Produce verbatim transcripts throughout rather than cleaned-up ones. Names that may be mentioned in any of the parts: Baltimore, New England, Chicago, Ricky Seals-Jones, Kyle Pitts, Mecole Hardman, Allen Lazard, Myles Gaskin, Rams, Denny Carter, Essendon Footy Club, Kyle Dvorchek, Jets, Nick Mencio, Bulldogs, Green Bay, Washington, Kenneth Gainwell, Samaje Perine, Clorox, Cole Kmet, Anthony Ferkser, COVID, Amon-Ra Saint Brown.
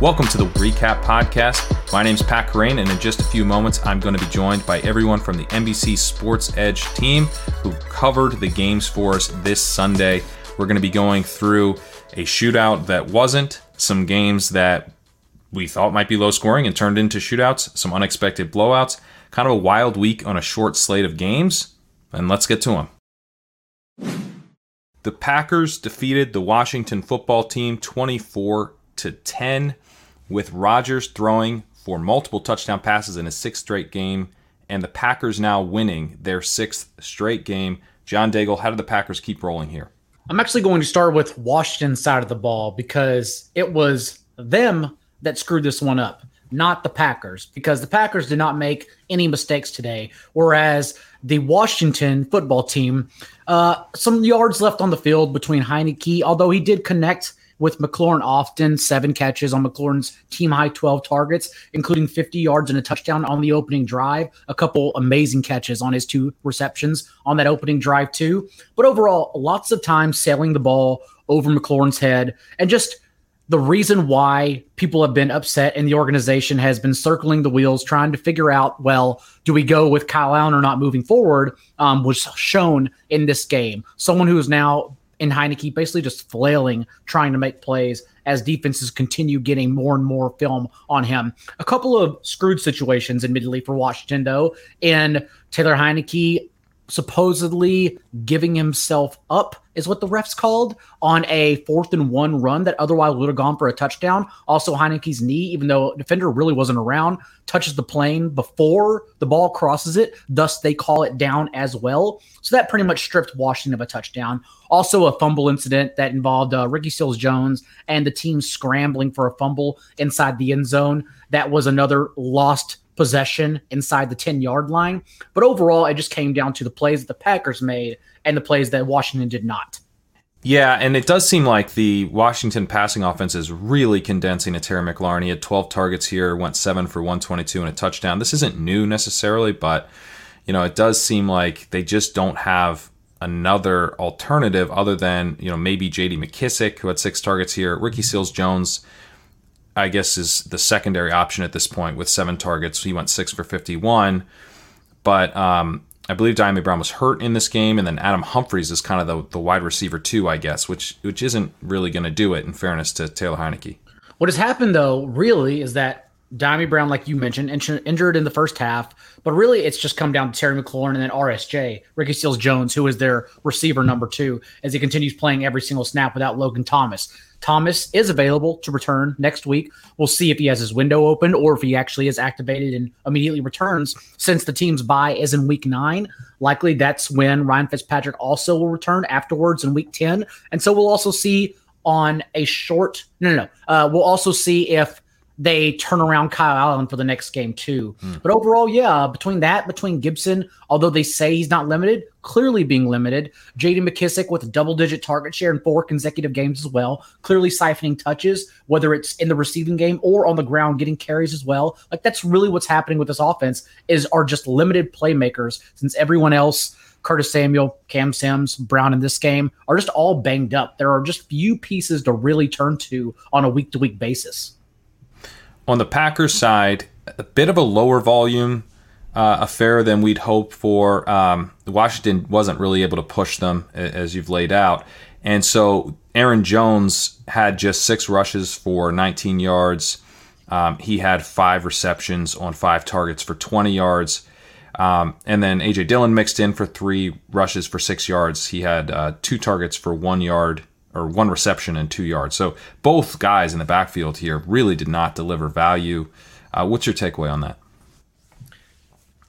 Welcome to the Recap Podcast. My name's Pat Kerrane, and in just a few moments, I'm going to be joined by everyone from the N B C Sports Edge team who covered the games for us this Sunday. We're going to be going through a shootout that wasn't, some games that we thought might be low scoring and turned into shootouts, some unexpected blowouts, kind of a wild week on a short slate of games, and let's get to them. The Packers defeated the Washington football team twenty-four to ten. With Rodgers throwing for multiple touchdown passes in his sixth straight game, and the Packers now winning their sixth straight game. John Daigle, how do the Packers keep rolling here? I'm actually going to start with Washington's side of the ball because it was them that screwed this one up, not the Packers, because the Packers did not make any mistakes today, whereas the Washington football team, uh, some yards left on the field between Heineke, although he did connect with McLaurin often, seven catches on McLaurin's team-high twelve targets, including fifty yards and a touchdown on the opening drive, a couple amazing catches on his two receptions on that opening drive too. But overall, lots of time sailing the ball over McLaurin's head. And just the reason why people have been upset and the organization has been circling the wheels, trying to figure out, well, do we go with Kyle Allen or not moving forward, um, was shown in this game. Someone who is now... and Heineke basically just flailing, trying to make plays as defenses continue getting more and more film on him. A couple of screwed situations, admittedly, for Washington, though, and Taylor Heineke supposedly giving himself up, is what the refs called, on a fourth and one run that otherwise would have gone for a touchdown. Also, Heineke's knee, even though defender really wasn't around, touches the plane before the ball crosses it. Thus, they call it down as well. So that pretty much stripped Washington of a touchdown. Also, a fumble incident that involved uh, Ricky Seals-Jones and the team scrambling for a fumble inside the end zone. That was another lost possession inside the ten-yard line. But overall, it just came down to the plays that the Packers made and the plays that Washington did not. Yeah, and it does seem like the Washington passing offense is really condensing to Terry McLaurin. He had twelve targets here, went seven for one twenty-two and a touchdown. This isn't new necessarily, but you know, it does seem like they just don't have another alternative other than, you know, maybe J D McKissic, who had six targets here. Ricky Seals-Jones, I guess, is the secondary option at this point with seven targets. He went six for fifty-one, but um, I believe Diami Brown was hurt in this game, and then Adam Humphries is kind of the, the wide receiver too, I guess, which which isn't really going to do it, in fairness to Taylor Heineke. What has happened, though, really, is that Diami Brown, like you mentioned, injured in the first half, but really it's just come down to Terry McLaurin and then R S J, Ricky Seals-Jones, who is their receiver number two, as he continues playing every single snap without Logan Thomas. Thomas is available to return next week. We'll see if he has his window open or if he actually is activated and immediately returns, since the team's bye is in week nine. Likely that's when Ryan Fitzpatrick also will return afterwards in week ten. And so we'll also see on a short, no, no, no. Uh, we'll also see if they turn around Kyle Allen for the next game too. Mm. But overall, yeah, between that, between Gibson, although they say he's not limited, clearly being limited, J D McKissic with a double-digit target share in four consecutive games as well, clearly siphoning touches, whether it's in the receiving game or on the ground getting carries as well. Like, that's really what's happening with this offense, is are just limited playmakers, since everyone else Curtis Samuel, Cam Sims, Brown in this game are just all banged up. There are just few pieces to really turn to on a week-to-week basis. On the Packers side, a bit of a lower volume uh, affair than we'd hoped for. Um, Washington wasn't really able to push them, as you've laid out. And so Aaron Jones had just six rushes for nineteen yards. Um, he had five receptions on five targets for twenty yards. Um, and then A J Dillon mixed in for three rushes for six yards. He had uh, two targets for one yard or one reception and two yards. So both guys in the backfield here really did not deliver value. Uh, what's your takeaway on that?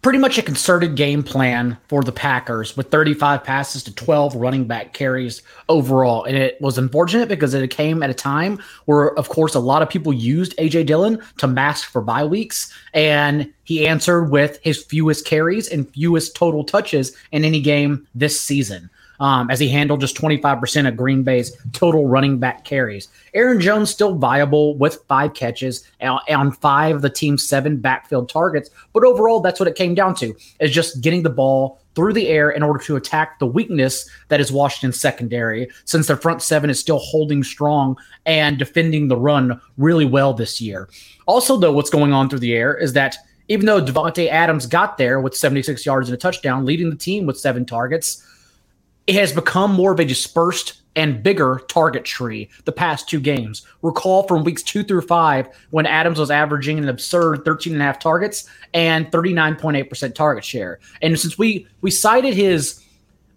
Pretty much a concerted game plan for the Packers with thirty-five passes to twelve running back carries overall. And it was unfortunate because it came at a time where, of course, a lot of people used A J Dillon to mask for bye weeks. And he answered with his fewest carries and fewest total touches in any game this season, um, as he handled just twenty-five percent of Green Bay's total running back carries. Aaron Jones still viable with five catches on five of the team's seven backfield targets. But overall, that's what it came down to, is just getting the ball through the air in order to attack the weakness that is Washington's secondary, since their front seven is still holding strong and defending the run really well this year. Also, though, what's going on through the air is that even though Devontae Adams got there with seventy-six yards and a touchdown, leading the team with seven targets, it has become more of a dispersed and bigger target tree the past two games. Recall from weeks two through five when Adams was averaging an absurd thirteen and a half targets and thirty-nine point eight percent target share. And since we, we cited his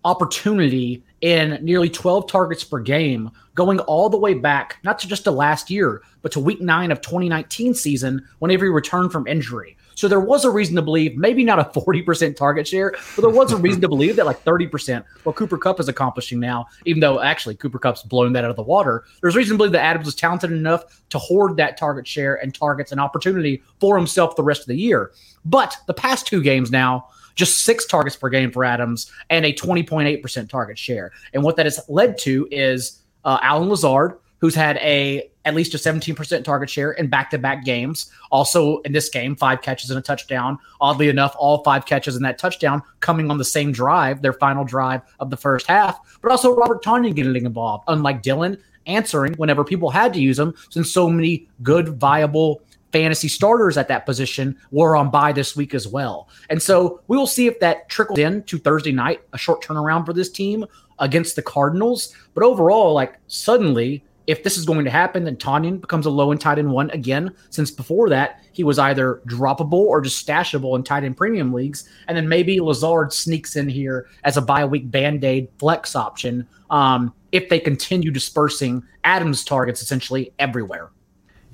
opportunity in nearly twelve targets per game, going all the way back, not to just to last year, but to week nine of twenty nineteen season whenever he returned from injury. So there was a reason to believe, maybe not a forty percent target share, but there was a reason to believe that like thirty percent, what Cooper Kupp is accomplishing now, even though actually Cooper Kupp's blowing that out of the water, there's reason to believe that Adams was talented enough to hoard that target share and targets an opportunity for himself the rest of the year. But the past two games now, just six targets per game for Adams and a twenty point eight percent target share. And what that has led to is uh, Allen Lazard, who's had a at least a seventeen percent target share in back-to-back games. Also in this game, five catches and a touchdown. Oddly enough, all five catches and that touchdown coming on the same drive, their final drive of the first half. But also Robert Tonyan getting involved, unlike Dillon, answering whenever people had to use him, since so many good, viable fantasy starters at that position were on bye this week as well. And so we will see if that trickles in to Thursday night, a short turnaround for this team against the Cardinals. But overall, like suddenly, if this is going to happen, then Tonyan becomes a low in tight end one again, since before that, he was either droppable or just stashable in tight end premium leagues. And then maybe Lazard sneaks in here as a bye-week Band-Aid flex option um, if they continue dispersing Adams' targets essentially everywhere.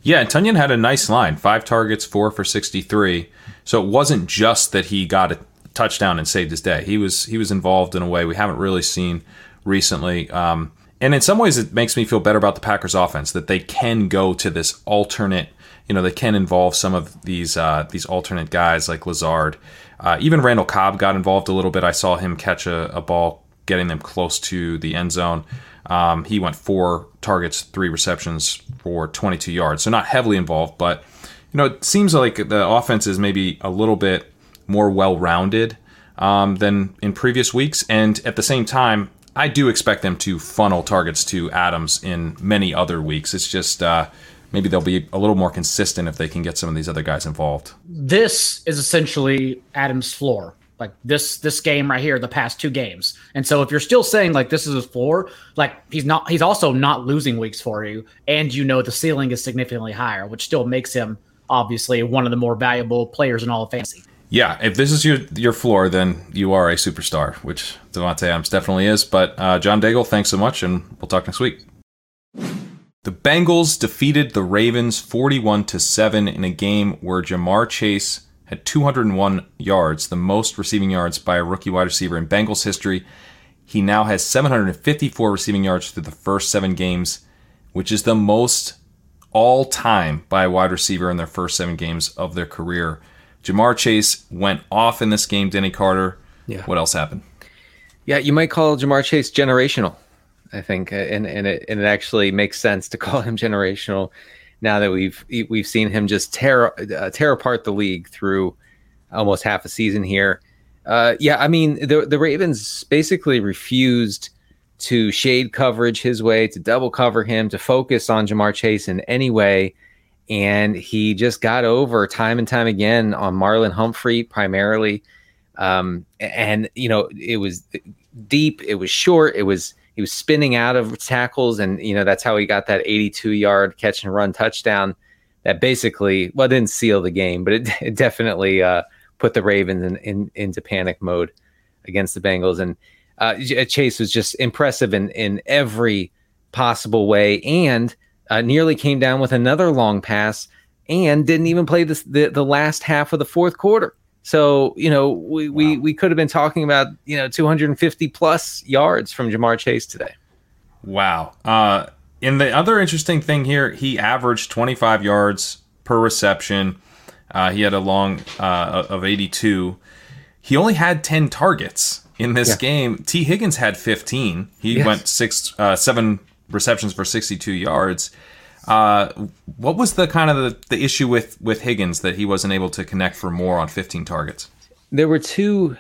Yeah, Tonyan had a nice line, five targets, four for sixty-three. So it wasn't just that he got a touchdown and saved his day. He was he was involved in a way we haven't really seen recently. Um And in some ways, it makes me feel better about the Packers' offense, that they can go to this alternate, you know, they can involve some of these uh, these alternate guys like Lazard. Uh, even Randall Cobb got involved a little bit. I saw him catch a, a ball, getting them close to the end zone. Um, he went four targets, three receptions for twenty-two yards. So not heavily involved, but, you know, it seems like the offense is maybe a little bit more well-rounded um, than in previous weeks. And at the same time, I do expect them to funnel targets to Adams in many other weeks. It's just uh, maybe they'll be a little more consistent if they can get some of these other guys involved. This is essentially Adams' floor, like this this game right here, the past two games. And so if you're still saying like this is his floor, like he's not, he's also not losing weeks for you, and you know the ceiling is significantly higher, which still makes him obviously one of the more valuable players in all of fantasy. Yeah, if this is your your floor, then you are a superstar, which Devontae Adams definitely is. But uh, John Daigle, thanks so much, and we'll talk next week. The Bengals defeated the Ravens forty-one to seven in a game where Jamar Chase had two hundred one yards, the most receiving yards by a rookie wide receiver in Bengals history. He now has seven hundred fifty-four receiving yards through the first seven games, which is the most all-time by a wide receiver in their first seven games of their career. Jamar Chase went off in this game, Denny Carter. Yeah. What else happened? Yeah, you might call Jamar Chase generational, I think, and and it and it actually makes sense to call him generational now that we've we've seen him just tear uh, tear apart the league through almost half a season here. Uh, yeah, I mean, the the Ravens basically refused to shade coverage his way, to double cover him, to focus on Jamar Chase in any way. And he just got over time and time again on Marlon Humphrey primarily. Um, and, you know, it was deep. It was short. It was he was spinning out of tackles. And, you know, that's how he got that eighty-two yard catch and run touchdown that basically, well, didn't seal the game, but it, it definitely uh, put the Ravens in, in, into panic mode against the Bengals. And Uh, Chase was just impressive in, in every possible way, and uh, nearly came down with another long pass and didn't even play this, the, the last half of the fourth quarter. So, you know, we, wow. we, we could have been talking about, you know, two hundred fifty plus yards from Jamar Chase today. Wow. Uh, and the other interesting thing here, he averaged twenty-five yards per reception. Uh, he had a long uh, of eighty-two. He only had ten targets. In this yeah. game, T. Higgins had fifteen. He yes. went six, uh, seven receptions for sixty-two yards. Uh, what was the kind of the, the issue with, with Higgins that he wasn't able to connect for more on fifteen targets? There were two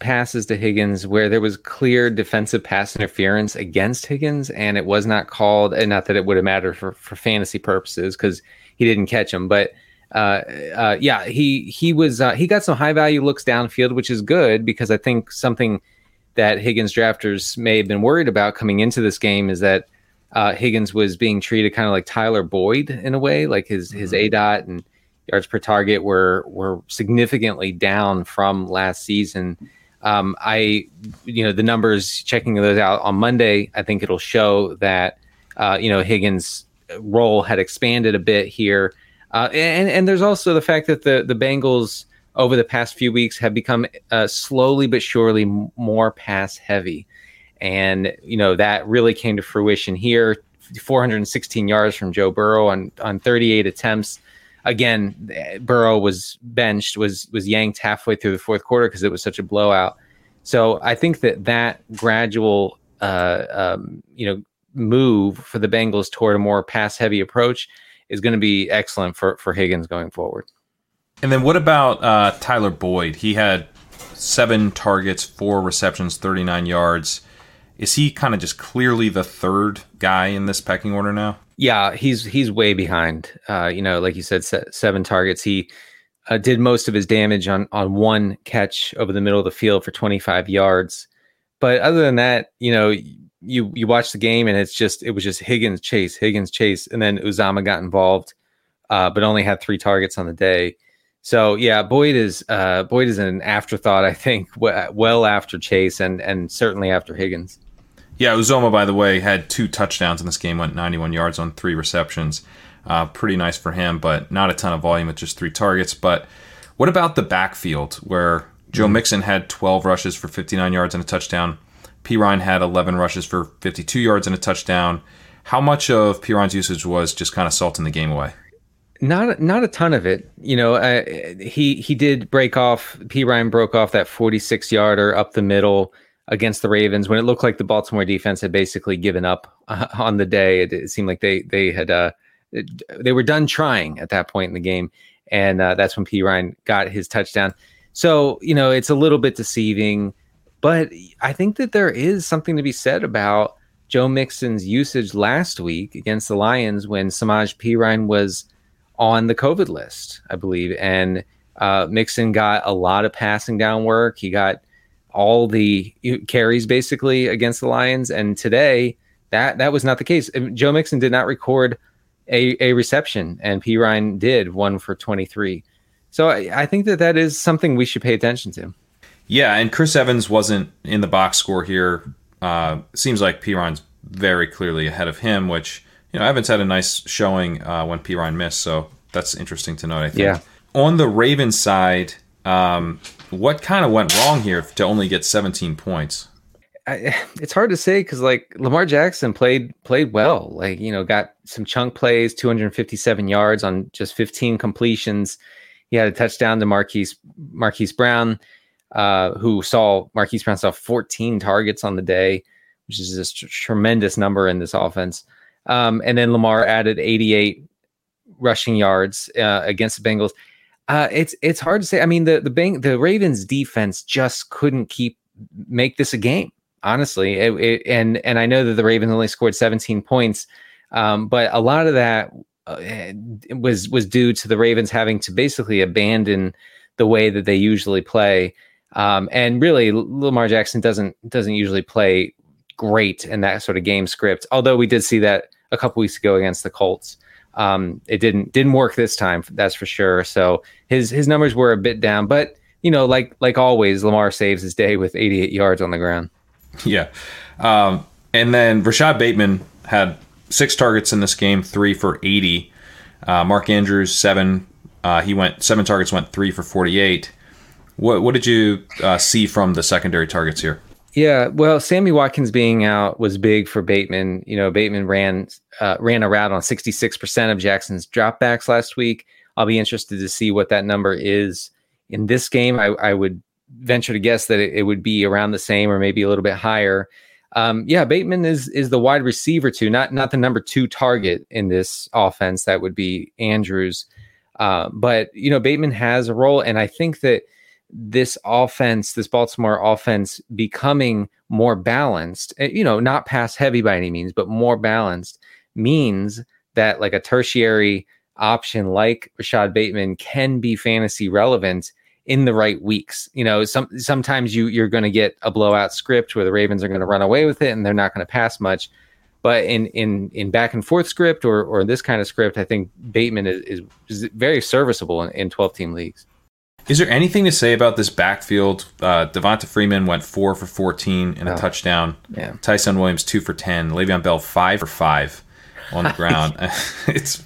passes to Higgins where there was clear defensive pass interference against Higgins, and it was not called. And not that it would have mattered for, for fantasy purposes because he didn't catch him, but. Uh, uh, yeah, he he was uh, he got some high value looks downfield, which is good because I think something that Higgins drafters may have been worried about coming into this game is that uh, Higgins was being treated kind of like Tyler Boyd in a way, like his his A D O T and yards per target were were significantly down from last season. Um, I you know the numbers checking those out on Monday, I think it'll show that uh, you know Higgins' role had expanded a bit here. Uh, and, and there's also the fact that the, the Bengals over the past few weeks have become uh, slowly but surely more pass heavy. And, you know, that really came to fruition here. four hundred sixteen yards from Joe Burrow on, on thirty-eight attempts. Again, Burrow was benched, was was yanked halfway through the fourth quarter because it was such a blowout. So I think that that gradual, uh, um, you know, move for the Bengals toward a more pass heavy approach is going to be excellent for, for Higgins going forward. And then what about uh, Tyler Boyd? He had seven targets, four receptions, thirty-nine yards. Is he kind of just clearly the third guy in this pecking order now? Yeah, he's he's way behind. Uh, you know, like you said, se- seven targets. He uh, did most of his damage on, on one catch over the middle of the field for twenty-five yards. But other than that, you know, You you watch the game and it's just it was just Higgins Chase Higgins Chase and then Uzama got involved, uh, but only had three targets on the day. So yeah, Boyd is uh, Boyd is an afterthought, I think, well after Chase and and certainly after Higgins. Yeah, Uzoma, by the way, had two touchdowns in this game. Went ninety-one yards on three receptions, uh, pretty nice for him, but not a ton of volume with just three targets. But what about the backfield where Joe Mixon had twelve rushes for fifty-nine yards and a touchdown? Perine had eleven rushes for fifty-two yards and a touchdown. How much of Perine's usage was just kind of salting the game away? Not not a ton of it. You know, uh, he he did break off. Perine broke off that forty-six yarder up the middle against the Ravens when it looked like the Baltimore defense had basically given up uh, on the day. It, it seemed like they they had uh, they were done trying at that point in the game, and uh, that's when Perine got his touchdown. So you know, it's a little bit deceiving. But I think that there is something to be said about Joe Mixon's usage last week against the Lions when Samaje Perine was on the COVID list, I believe. And uh, Mixon got a lot of passing down work. He got all the carries basically against the Lions. And today, that, that was not the case. Joe Mixon did not record a, a reception, and Perine did, one for twenty-three. So I, I think that that is something we should pay attention to. Yeah, and Chris Evans wasn't in the box score here. Uh, seems like Perine's very clearly ahead of him, which, you know, Evans had a nice showing uh, when Perine missed, so that's interesting to note, I think. Yeah. On the Ravens side, um, what kind of went wrong here to only get seventeen points? I, it's hard to say because, like, Lamar Jackson played played well. Like, you know, got some chunk plays, two hundred fifty-seven yards on just fifteen completions. He had a touchdown to Marquise, Marquise Brown. Uh, who saw Marquise Brown saw fourteen targets on the day, which is a tr- tremendous number in this offense. Um, and then Lamar added eighty-eight rushing yards uh, against the Bengals. Uh, it's it's hard to say. I mean, the the Bang, the Ravens defense just couldn't keep make this a game. Honestly, it, it, and and I know that the Ravens only scored seventeen points, um, but a lot of that uh, was was due to the Ravens having to basically abandon the way that they usually play. Um, and really, Lamar Jackson doesn't doesn't usually play great in that sort of game script. Although we did see that a couple weeks ago against the Colts. Um, it didn't didn't work this time, that's for sure. So his his numbers were a bit down, but you know, like like always, Lamar saves his day with eighty-eight yards on the ground. Yeah, um, and then Rashad Bateman had six targets in this game, three for eighty. Uh, Mark Andrews seven. Uh, he went seven targets, went three for forty-eight. What what did you uh, see from the secondary targets here? Yeah, well, Sammy Watkins being out was big for Bateman. You know, Bateman ran uh, ran a route on sixty-six percent of Jackson's dropbacks last week. I'll be interested to see what that number is in this game. I, I would venture to guess that it, it would be around the same or maybe a little bit higher. Um, yeah, Bateman is is the wide receiver too, not not the number two target in this offense. That would be Andrews. Uh, but, you know, Bateman has a role, and I think that this offense, this Baltimore offense becoming more balanced, you know, not pass heavy by any means, but more balanced means that like a tertiary option like Rashad Bateman can be fantasy relevant in the right weeks. You know, some, sometimes you, you're going to get a blowout script where the Ravens are going to run away with it and they're not going to pass much. But in, in, in back and forth script or, or this kind of script, I think Bateman is, is, is very serviceable in, in twelve-team leagues. Is there anything to say about this backfield? Uh, Devonta Freeman went four for fourteen and a oh, touchdown. Yeah. Tyson Williams two for ten. Le'Veon Bell five for five on the ground. It's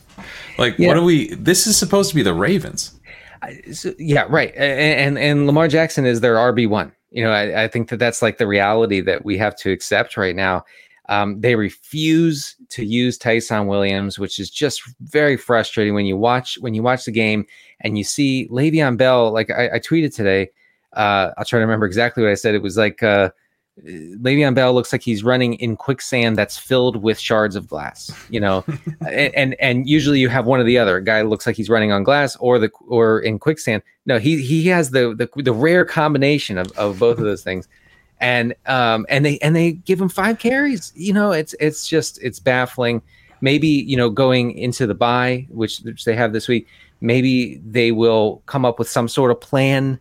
like, yeah. What are we? This is supposed to be the Ravens. I, so, yeah, right. And, and and Lamar Jackson is their R B one. You know, I, I think that that's like the reality that we have to accept right now. Um, they refuse to use Tyson Williams, which is just very frustrating when you watch when you watch the game and you see Le'Veon Bell. Like I, I tweeted today, uh, I'll try to remember exactly what I said. It was like uh, Le'Veon Bell looks like he's running in quicksand that's filled with shards of glass. You know, and, and and usually you have one or the other. A guy looks like he's running on glass or the or in quicksand. No, he he has the the, the rare combination of, of both of those things. And um and they and they give him five carries. You know, it's it's just it's baffling. Maybe, you know, going into the bye, which, which they have this week, maybe they will come up with some sort of plan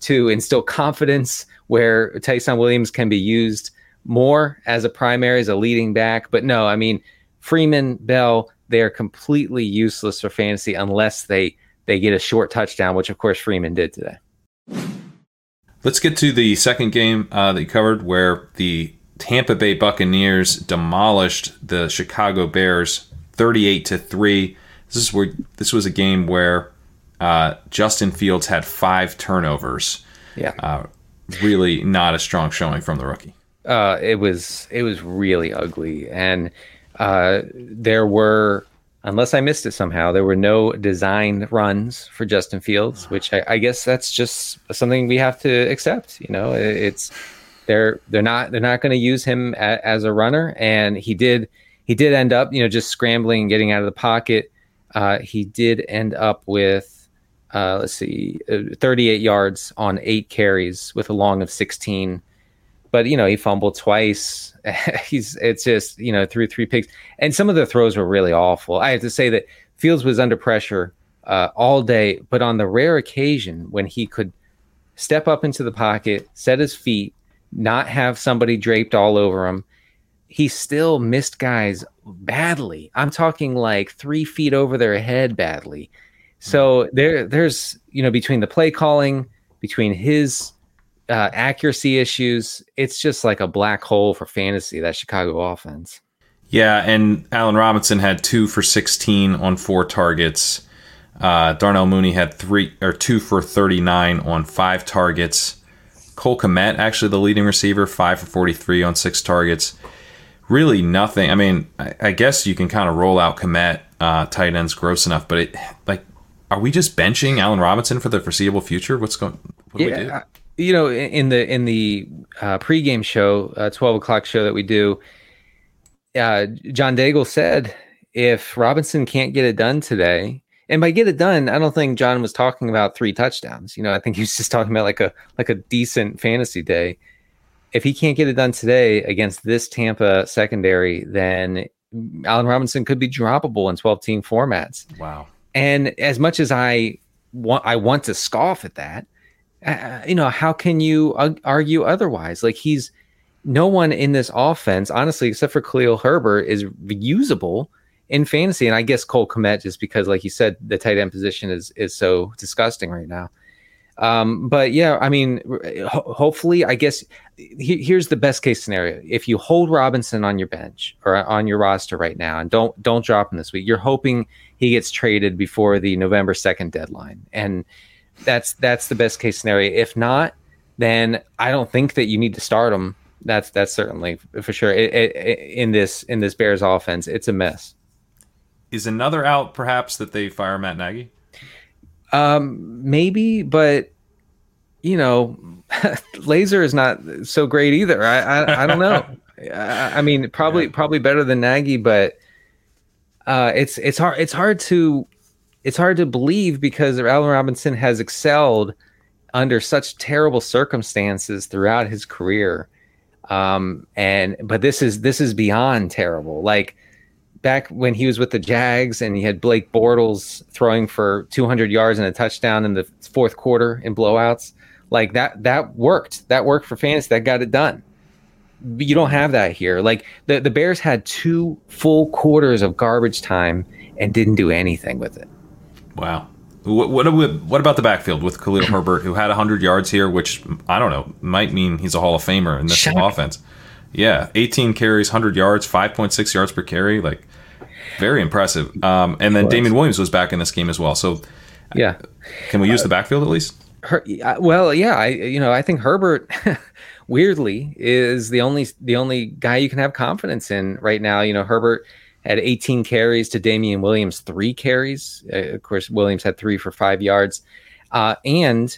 to instill confidence where Tyson Williams can be used more as a primary, as a leading back. But no, I mean, Freeman, Bell, they are completely useless for fantasy unless they they get a short touchdown, which of course Freeman did today. Let's get to the second game uh, that you covered, where the Tampa Bay Buccaneers demolished the Chicago Bears thirty-eight to three. This is where this was a game where uh, Justin Fields had five turnovers. Yeah, uh, really not a strong showing from the rookie. Uh, it was it was really ugly, and uh, there were, unless I missed it somehow, there were no designed runs for Justin Fields, which I, I guess that's just something we have to accept. You know, it's they're they're not they're not going to use him a, as a runner, and he did he did end up, you know, just scrambling and getting out of the pocket. Uh, he did end up with uh, let's see, uh, thirty-eight yards on eight carries with a long of sixteen. But, you know, he fumbled twice. He's it's just, you know, threw three picks. And some of the throws were really awful. I have to say that Fields was under pressure uh, all day. But on the rare occasion when he could step up into the pocket, set his feet, not have somebody draped all over him, he still missed guys badly. I'm talking like three feet over their head badly. So there, there's, you know, between the play calling, between his Uh, accuracy issues, it's just like a black hole for fantasy, that Chicago offense. Yeah, and Allen Robinson had two for sixteen on four targets. Uh, Darnell Mooney had three or two for thirty-nine on five targets. Cole Kmet, actually the leading receiver, five for forty-three on six targets. Really nothing. I mean, I, I guess you can kind of roll out Kmet, uh, tight ends gross enough, but it like, are we just benching Allen Robinson for the foreseeable future? What's going? What do yeah, we do? I, You know, in the in the uh, pregame show, uh, twelve o'clock show that we do, uh, John Daigle said, if Robinson can't get it done today, And by get it done, I don't think John was talking about three touchdowns. You know, I think he was just talking about like a like a decent fantasy day. If he can't get it done today against this Tampa secondary, then Allen Robinson could be droppable in twelve-team formats. Wow. And as much as I want, I want to scoff at that, uh, you know, how can you uh, argue otherwise? Like he's no one in this offense, honestly, except for Khalil Herbert, is usable in fantasy. And I guess Cole Kmet, just because, like you said, the tight end position is is so disgusting right now. Um, but yeah, I mean, ho- hopefully, I guess he- here's the best case scenario. If you hold Robinson on your bench or on your roster right now and don't don't drop him this week, you're hoping he gets traded before the November second deadline. And that's that's the best case scenario. If not, then I don't think that you need to start him. That's that's certainly for sure. It, it, it, in this in this Bears offense, it's a mess. Is another out perhaps that they fire Matt Nagy? Um, maybe, but you know, Laser is not so great either. I, I, I don't know. I, I mean, probably, yeah. probably better than Nagy, but, uh, it's, it's hard, it's hard to, it's hard to believe because Allen Robinson has excelled under such terrible circumstances throughout his career. Um, and, but this is, this is beyond terrible. Like, back when he was with the Jags and he had Blake Bortles throwing for two hundred yards and a touchdown in the fourth quarter in blowouts, like that, that worked. That worked for fantasy. That got it done. But you don't have that here. Like the, the Bears had two full quarters of garbage time and didn't do anything with it. Wow. What what, what about the backfield with Khalil Herbert, who had one hundred yards here, which I don't know, might mean he's a Hall of Famer in this Shut offense. Up. Yeah, eighteen carries, one hundred yards, five point six yards per carry. Like, very impressive. Um, and then Damien Williams was back in this game as well. So, yeah, can we use uh, the backfield at least? Her, well, yeah, I you know I think Herbert, weirdly, is the only the only guy you can have confidence in right now. You know, Herbert had eighteen carries to Damien Williams three carries. Uh, of course, Williams had three for five yards, uh, and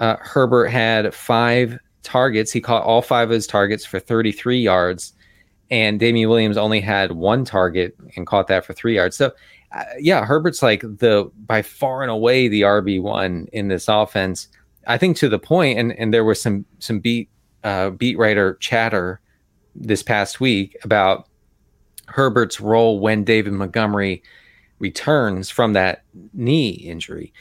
uh, Herbert had five. targets. He caught all five of his targets for thirty-three yards, and Damien Williams only had one target and caught that for three yards. So uh, yeah, Herbert's like the by far and away the R B one in this offense, I think, to the point, and and there was some some beat uh beat writer chatter this past week about Herbert's role when David Montgomery returns from that knee injury.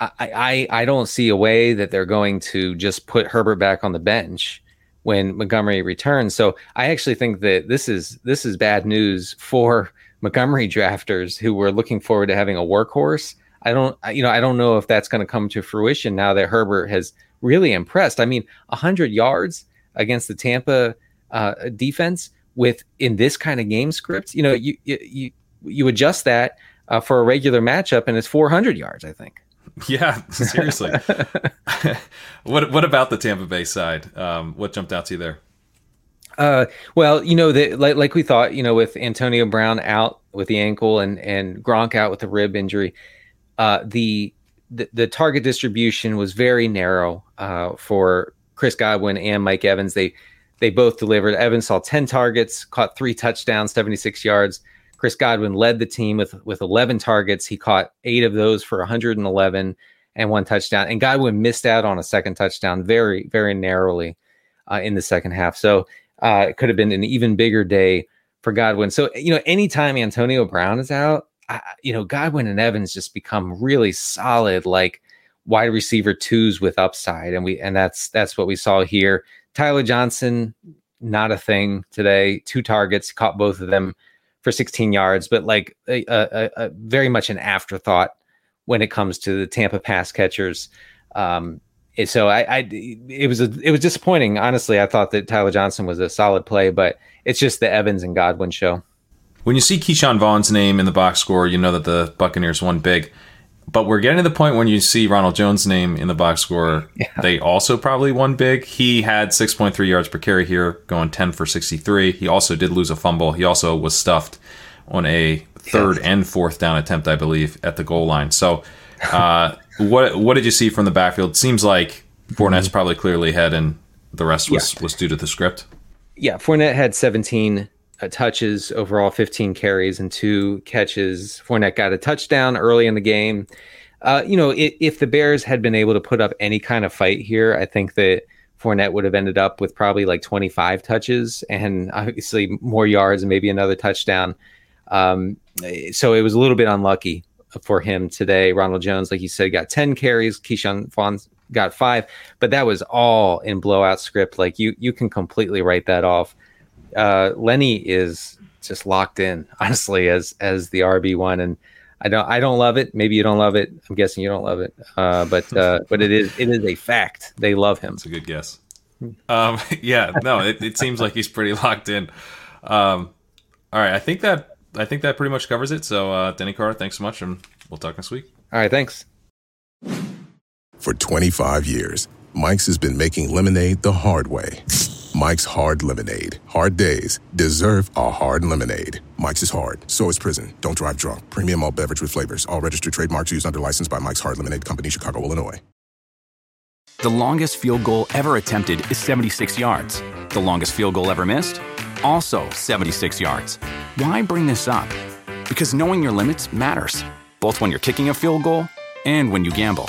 I, I, I don't see a way that they're going to just put Herbert back on the bench when Montgomery returns. So I actually think that this is this is bad news for Montgomery drafters who were looking forward to having a workhorse. I don't you know I don't know if that's going to come to fruition now that Herbert has really impressed. I mean, one hundred yards against the Tampa uh, defense with in this kind of game script. You know, you you you adjust that uh, for a regular matchup, and it's four hundred yards, I think. Yeah, seriously. what what about the Tampa Bay side? Um, what jumped out to you there? Uh, well, you know, the, like like we thought, you know, with Antonio Brown out with the ankle and and Gronk out with the rib injury, uh, the, the the target distribution was very narrow uh, for Chris Godwin and Mike Evans. They they both delivered. Evans saw ten targets, caught three touchdowns, seventy-six yards. Chris Godwin led the team with, with eleven targets. He caught eight of those for one hundred eleven and one touchdown. And Godwin missed out on a second touchdown very, very narrowly uh, in the second half. So uh, it could have been an even bigger day for Godwin. So, you know, anytime Antonio Brown is out, I, you know, Godwin and Evans just become really solid, like wide receiver twos with upside. And we, and that's, that's what we saw here. Tyler Johnson, not a thing today, two targets, caught both of them for sixteen yards, but like a, a, a very much an afterthought when it comes to the Tampa pass catchers. Um, so I, I it was a, it was disappointing. Honestly, I thought that Tyler Johnson was a solid play, but it's just the Evans and Godwin show. When you see Keyshawn Vaughn's name in the box score, you know that the Buccaneers won big. But we're getting to the point when you see Ronald Jones' name in the box score, yeah. They also probably won big. He had six point three yards per carry here, going ten for sixty-three. He also did lose a fumble. He also was stuffed on a third yeah. and fourth down attempt, I believe, at the goal line. So uh, what what did you see from the backfield? Seems like Fournette's mm-hmm. probably clearly ahead, and the rest was, yeah. was due to the script. Yeah, Fournette had 17 touches overall, fifteen carries and two catches. Fournette got a touchdown early in the game. Uh, you know, if, if the Bears had been able to put up any kind of fight here, I think that Fournette would have ended up with probably like twenty-five touches and obviously more yards and maybe another touchdown. Um, so it was a little bit unlucky for him today. Ronald Jones, like you said, got ten carries. Keyshawn Vaughn got five, but that was all in blowout script. Like you, you can completely write that off. Uh, Lenny is just locked in, honestly, as as the R B one, and I don't I don't love it. Maybe you don't love it. I'm guessing you don't love it. Uh, but uh, but it is it is a fact. They love him. That's a good guess. Um, yeah, no, it, it seems like he's pretty locked in. Um, all right, I think that I think that pretty much covers it. So uh, Denny Carter, thanks so much, and we'll talk next week. All right, thanks. For twenty-five years, Mike's has been making lemonade the hard way. Mike's Hard Lemonade. Hard days deserve a hard lemonade. Mike's is hard, so is prison. Don't drive drunk. Premium all beverage with flavors. All registered trademarks used under license by Mike's Hard Lemonade Company, Chicago, Illinois. The longest field goal ever attempted is seventy-six yards. The longest field goal ever missed? Also seventy-six yards. Why bring this up? Because knowing your limits matters, both when you're kicking a field goal and when you gamble.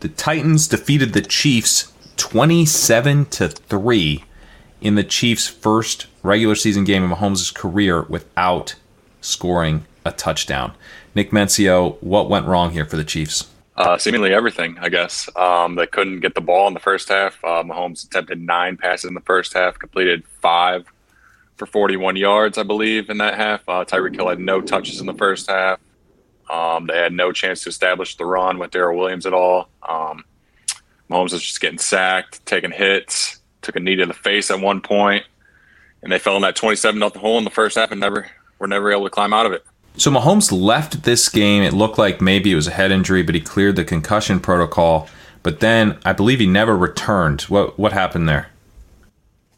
The Titans defeated the Chiefs twenty-seven to three in the Chiefs' first regular season game of Mahomes' career without scoring a touchdown. Nick Mencio, what went wrong here for the Chiefs? Uh, seemingly everything, I guess. Um, they couldn't get the ball in the first half. Uh, Mahomes attempted nine passes in the first half, completed five for forty-one yards, I believe, in that half. Uh, Tyreek Hill had no touches in the first half. Um, they had no chance to establish the run with Darrell Williams at all. Um, Mahomes was just getting sacked, taking hits, took a knee to the face at one point, and they fell in that twenty-seven nothing hole in the first half and never were never able to climb out of it. So Mahomes left this game. It looked like maybe it was a head injury, but he cleared the concussion protocol. But then I believe he never returned. What what happened there?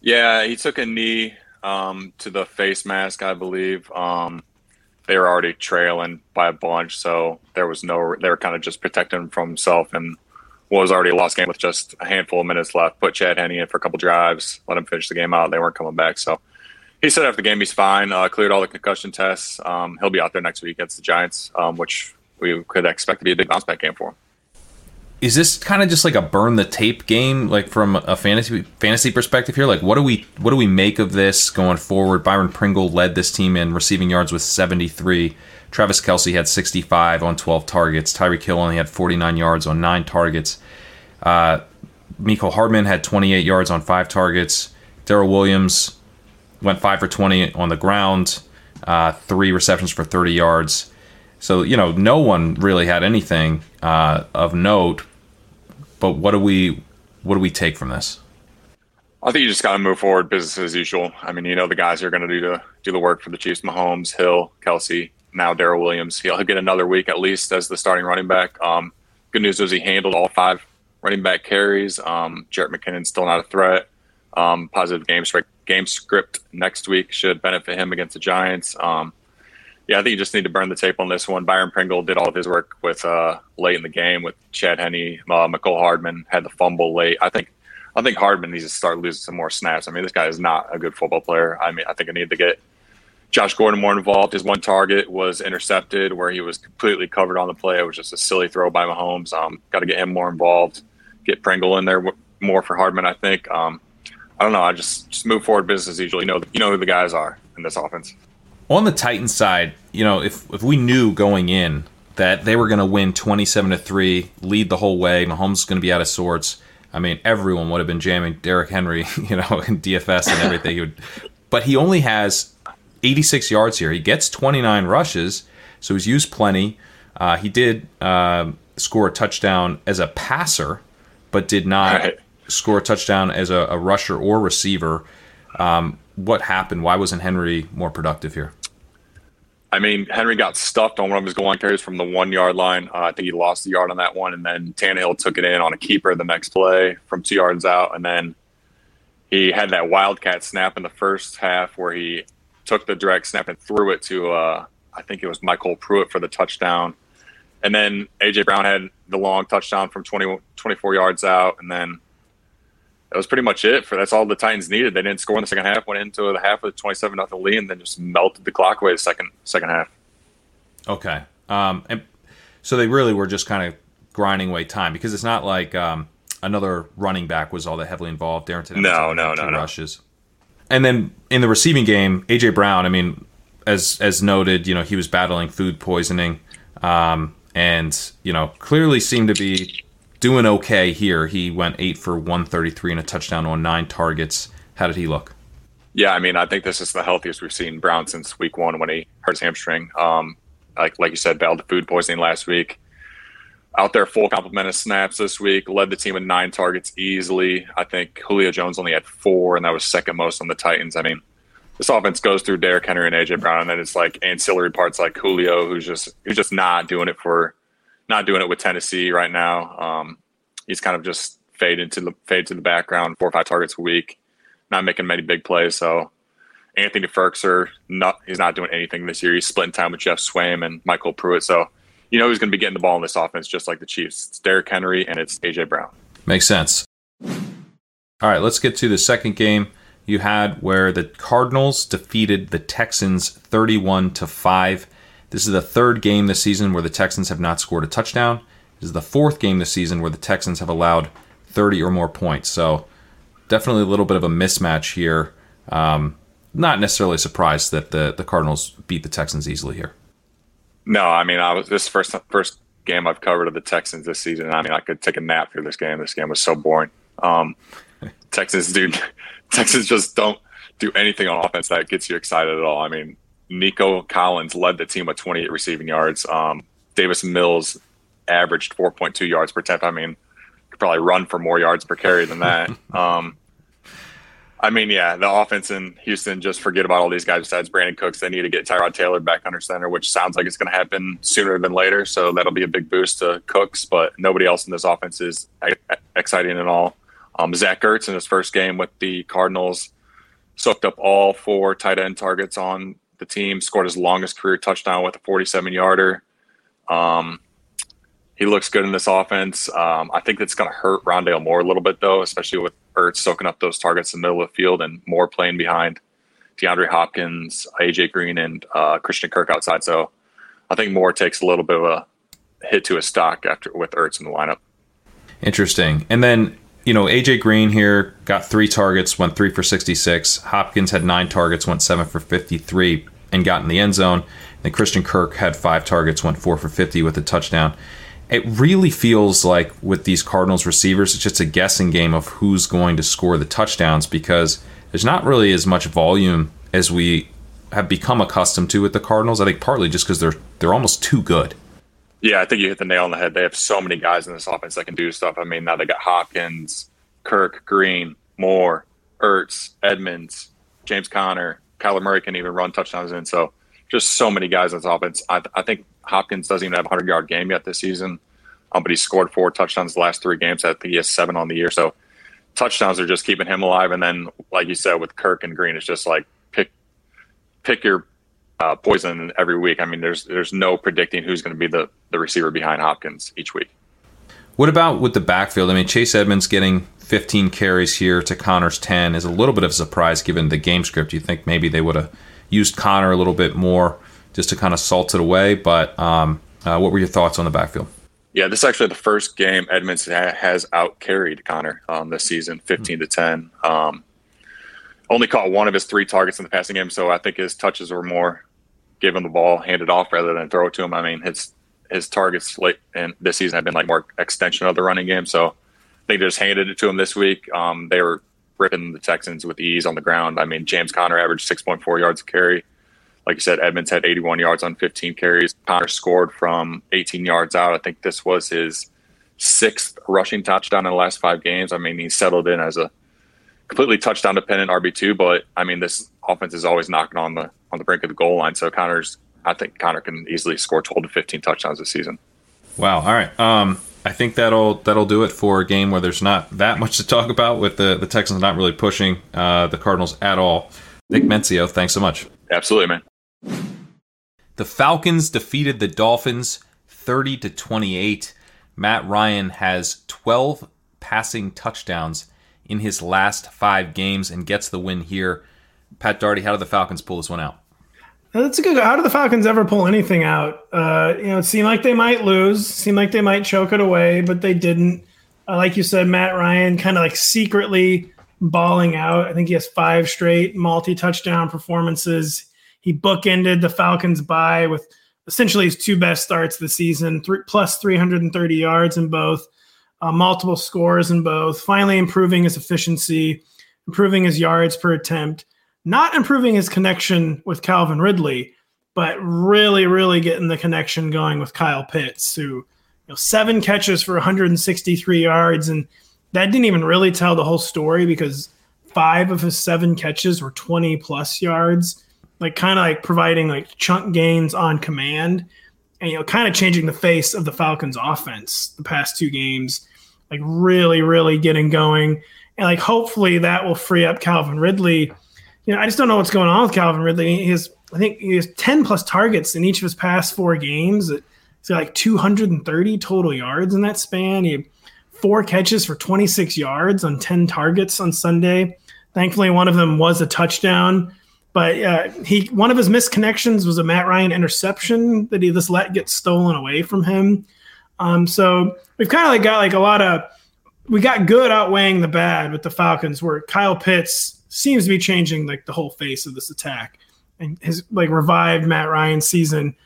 Yeah, he took a knee um, to the face mask, I believe. Um, They were already trailing by a bunch, so there was no. They were kind of just protecting him from himself, and what was already a lost game with just a handful of minutes left. Put Chad Henne in for a couple drives, let him finish the game out. They weren't coming back, so he said after the game he's fine. Uh, cleared all the concussion tests. Um, he'll be out there next week against the Giants, um, which we could expect to be a big bounce back game for him. Is this kind of just like a burn the tape game, like from a fantasy fantasy perspective here? Like, what do we what do we make of this going forward? Byron Pringle led this team in receiving yards with seventy-three. Travis Kelce had sixty-five on twelve targets. Tyreek Hill only had forty-nine yards on nine targets. Uh, Mecole Hardman had twenty-eight yards on five targets. Darrell Williams went five for twenty on the ground, uh, three receptions for thirty yards. So you know, no one really had anything uh, of note. But what do we what do we take from this? I think you just got to move forward, business as usual. I mean, you know, the guys who are going to do the do the work for the Chiefs: Mahomes, Hill, Kelce, now Darrell Williams. He'll get another week at least as the starting running back. Um, good news is he handled all five running back carries. Um, Jarrett McKinnon's still not a threat. Um, positive game script, game script next week should benefit him against the Giants. Um, Yeah, I think you just need to burn the tape on this one. Byron Pringle did all of his work with uh, late in the game with Chad Henne. Uh, Mecole Hardman had the fumble late. I think I think Hardman needs to start losing some more snaps. I mean, this guy is not a good football player. I mean, I think I need to get Josh Gordon more involved. His one target was intercepted where he was completely covered on the play. It was just a silly throw by Mahomes. Um, got to get him more involved. Get Pringle in there w- more for Hardman, I think. Um, I don't know. I just, just move forward business as usual. You know, you know who the guys are in this offense. On the Titans side, you know, if, if we knew going in that they were going to win twenty-seven to three, lead the whole way, Mahomes is going to be out of sorts, I mean, everyone would have been jamming Derrick Henry, you know, in D F S and everything. He would, but he only has eighty-six yards here. He gets twenty-nine rushes, so he's used plenty. Uh, he did uh, score a touchdown as a passer, but did not right. score a touchdown as a, a rusher or receiver. Um, what happened? Why wasn't Henry more productive here? I mean, Henry got stuffed on one of his goal line carries from the one-yard line. Uh, I think he lost the yard on that one, and then Tannehill took it in on a keeper the next play from two yards out, and then he had that wildcat snap in the first half where he took the direct snap and threw it to, uh, I think it was Michael Pruitt for the touchdown. And then A J. Brown had the long touchdown from twenty, twenty-four yards out, and then that was pretty much it. For that's all the Titans needed. They didn't score in the second half, went into the half with a twenty-seven nothing lead, and then just melted the clock away the second second half. Okay. Um, and so they really were just kind of grinding away time, because it's not like um, another running back was all that heavily involved. Darrington had no, no, no, two no. rushes. And then in the receiving game, A J. Brown, I mean, as as noted, you know, he was battling food poisoning um, and, you know, clearly seemed to be doing okay here. He went eight for one thirty-three and a touchdown on nine targets. How did he look? Yeah, I mean, I think this is the healthiest we've seen Brown since week one when he hurt his hamstring. Um, like like you said, battled the food poisoning last week. Out there, full complement of snaps this week. Led the team with nine targets easily. I think Julio Jones only had four, and that was second most on the Titans. I mean, this offense goes through Derrick Henry and A J. Brown, and then it's like ancillary parts like Julio, who's just who's just not doing it for. Not doing it with Tennessee right now. Um, he's kind of just fade into the fade to the background, four or five targets a week, not making many big plays. So Anthony Ferkser, not he's not doing anything this year. He's splitting time with Jeff Swaim and Michael Pruitt. So you know he's going to be getting the ball in this offense just like the Chiefs. It's Derrick Henry and it's A J. Brown. Makes sense. All right, let's get to the second game you had where the Cardinals defeated the Texans thirty-one to five. This is the third game this season where the Texans have not scored a touchdown. This is the fourth game this season where the Texans have allowed thirty or more points. So definitely a little bit of a mismatch here. Um, not necessarily surprised that the, the Cardinals beat the Texans easily here. No, I mean, I was this first first game I've covered of the Texans this season. I mean, I could take a nap through this game. This game was so boring. Um, Texans, dude, Texans just don't do anything on offense that gets you excited at all. I mean, Nico Collins led the team with twenty-eight receiving yards. Um, Davis Mills averaged four point two yards per attempt. I mean, could probably run for more yards per carry than that. um, I mean, yeah, the offense in Houston, just forget about all these guys besides Brandon Cooks. They need to get Tyrod Taylor back under center, which sounds like it's going to happen sooner than later. So that'll be a big boost to Cooks, but nobody else in this offense is exciting at all. Um, Zach Ertz in his first game with the Cardinals soaked up all four tight end targets on the team, scored his longest career touchdown with a forty-seven yarder. Um, he looks good in this offense. Um, I think that's going to hurt Rondale Moore a little bit, though, especially with Ertz soaking up those targets in the middle of the field and Moore playing behind DeAndre Hopkins, A J. Green, and uh, Christian Kirk outside. So I think Moore takes a little bit of a hit to his stock after with Ertz in the lineup. Interesting. And then, you know, A J. Green here got three targets, went three for sixty-six. Hopkins had nine targets, went seven for fifty-three. And got in the end zone. Then Christian Kirk had five targets, went four for fifty with a touchdown. It really feels like with these Cardinals receivers, it's just a guessing game of who's going to score the touchdowns because there's not really as much volume as we have become accustomed to with the Cardinals. I think partly just because they're they're almost too good. Yeah, I think you hit the nail on the head. They have so many guys in this offense that can do stuff. I mean, now they got Hopkins, Kirk, Green, Moore, Ertz, Edmonds, James Conner. Kyler Murray can even run touchdowns in. So just so many guys on this offense. I, th- I think Hopkins doesn't even have a hundred-yard game yet this season, um, but he scored four touchdowns the last three games. I think he has seven on the year. So touchdowns are just keeping him alive. And then, like you said, with Kirk and Green, it's just like pick pick your uh, poison every week. I mean, there's there's no predicting who's going to be the, the receiver behind Hopkins each week. What about with the backfield? I mean, Chase Edmonds getting fifteen carries here to Connor's ten is a little bit of a surprise given the game script. You think maybe they would have used Connor a little bit more just to kind of salt it away. But um, uh, what were your thoughts on the backfield? Yeah, this is actually the first game Edmonds has out-carried Connor um, this season, fifteen to ten. Um, only caught one of his three targets in the passing game, so I think his touches were more give him the ball, hand it off rather than throw it to him. I mean, his his targets late in this season have been like more extension of the running game, so I think they just handed it to him this week. Um, they were ripping the Texans with ease on the ground. I mean, James Conner averaged six point four yards a carry. Like you said, Edmonds had eighty-one yards on fifteen carries. Conner scored from eighteen yards out. I think this was his sixth rushing touchdown in the last five games. I mean, he settled in as a completely touchdown-dependent R B two, but, I mean, this offense is always knocking on the on the brink of the goal line. So, Connor's, I think Connor can easily score twelve to fifteen touchdowns this season. Wow. All right. Um, I think that'll that'll do it for a game where there's not that much to talk about, with the, the Texans not really pushing uh, the Cardinals at all. Nick Mencio, thanks so much. Absolutely, man. The Falcons defeated the Dolphins thirty to twenty-eight. Matt Ryan has twelve passing touchdowns in his last five games and gets the win here. Pat Daugherty, how did the Falcons pull this one out? That's a good. How do the Falcons ever pull anything out? Uh, you know, it seemed like they might lose, seemed like they might choke it away, but they didn't. Uh, like you said, Matt Ryan kind of like secretly balling out. I think he has five straight multi-touchdown performances. He bookended the Falcons bye with essentially his two best starts of the season, th- plus three hundred thirty yards in both, uh, multiple scores in both, finally improving his efficiency, improving his yards per attempt, not improving his connection with Calvin Ridley, but really, really getting the connection going with Kyle Pitts, who, you know, seven catches for one hundred sixty-three yards. And that didn't even really tell the whole story, because five of his seven catches were twenty plus yards. Like, kind of like providing like chunk gains on command, and, you know, kind of changing the face of the Falcons offense the past two games, like really, really getting going. And like, hopefully that will free up Calvin Ridley. You know, I just don't know what's going on with Calvin Ridley. He has, I think he has ten plus targets in each of his past four games. It's like two hundred thirty total yards in that span. He had four catches for twenty-six yards on ten targets on Sunday. Thankfully, one of them was a touchdown. But uh, he, one of his misconnections was a Matt Ryan interception that he just let get stolen away from him. Um, so we've kind of like got like a lot of we got good outweighing the bad with the Falcons, where Kyle Pitts seems to be changing like the whole face of this attack and his like revived Matt Ryan season.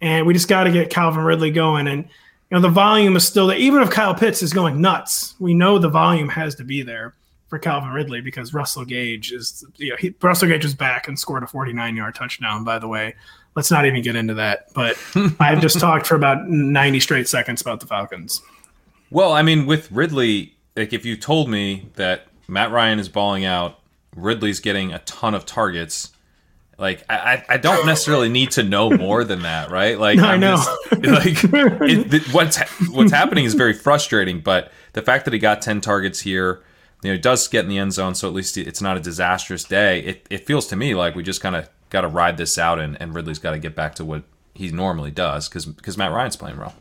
And we just got to get Calvin Ridley going. And, you know, the volume is still there. Even if Kyle Pitts is going nuts, we know the volume has to be there for Calvin Ridley, because Russell Gage is, you know, he, Russell Gage is back and scored a forty-nine-yard touchdown, by the way. Let's not even get into that. But I've just talked for about ninety straight seconds about the Falcons. Well, I mean, with Ridley, like, if you told me that Matt Ryan is balling out, Ridley's getting a ton of targets, like, I, I don't necessarily need to know more than that, right? Like, no, I'm I know. Just, like, it, it, what's what's happening is very frustrating. But the fact that he got ten targets here, you know, he does get in the end zone, so at least it's not a disastrous day. It it feels to me like we just kind of got to ride this out, and, and Ridley's got to get back to what he normally does, because because Matt Ryan's playing well.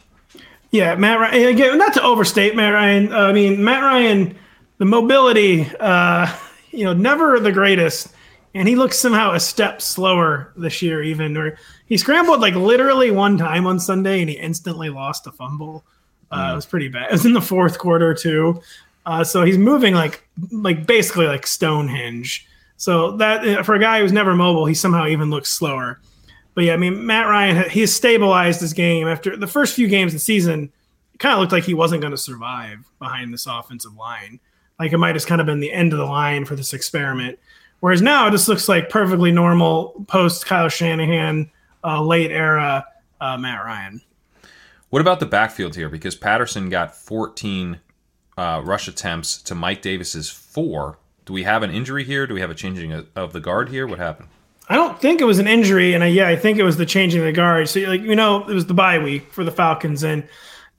Yeah, Matt Ryan, again, not to overstate Matt Ryan. Uh, I mean, Matt Ryan, the mobility, uh, you know, never the greatest, and he looks somehow a step slower this year even. Or he scrambled like literally one time on Sunday, and he instantly lost a fumble. Uh, mm. It was pretty bad. It was in the fourth quarter, too. Uh, so he's moving like like basically like Stonehenge. So that for a guy who's never mobile, he somehow even looks slower. But yeah, I mean, Matt Ryan, he has stabilized his game. After the first few games of the season, it kind of looked like he wasn't going to survive behind this offensive line. Like, it might have kind of been the end of the line for this experiment. Whereas now it just looks like perfectly normal post Kyle Shanahan, uh, late era uh, Matt Ryan. What about the backfield here? Because Patterson got fourteen Uh, rush attempts to Mike Davis's four. Do we have an injury here? Do we have a changing of, of the guard here? What happened? I don't think it was an injury, and I, yeah, I think it was the changing of the guard. So, like, you know, it was the bye week for the Falcons, and,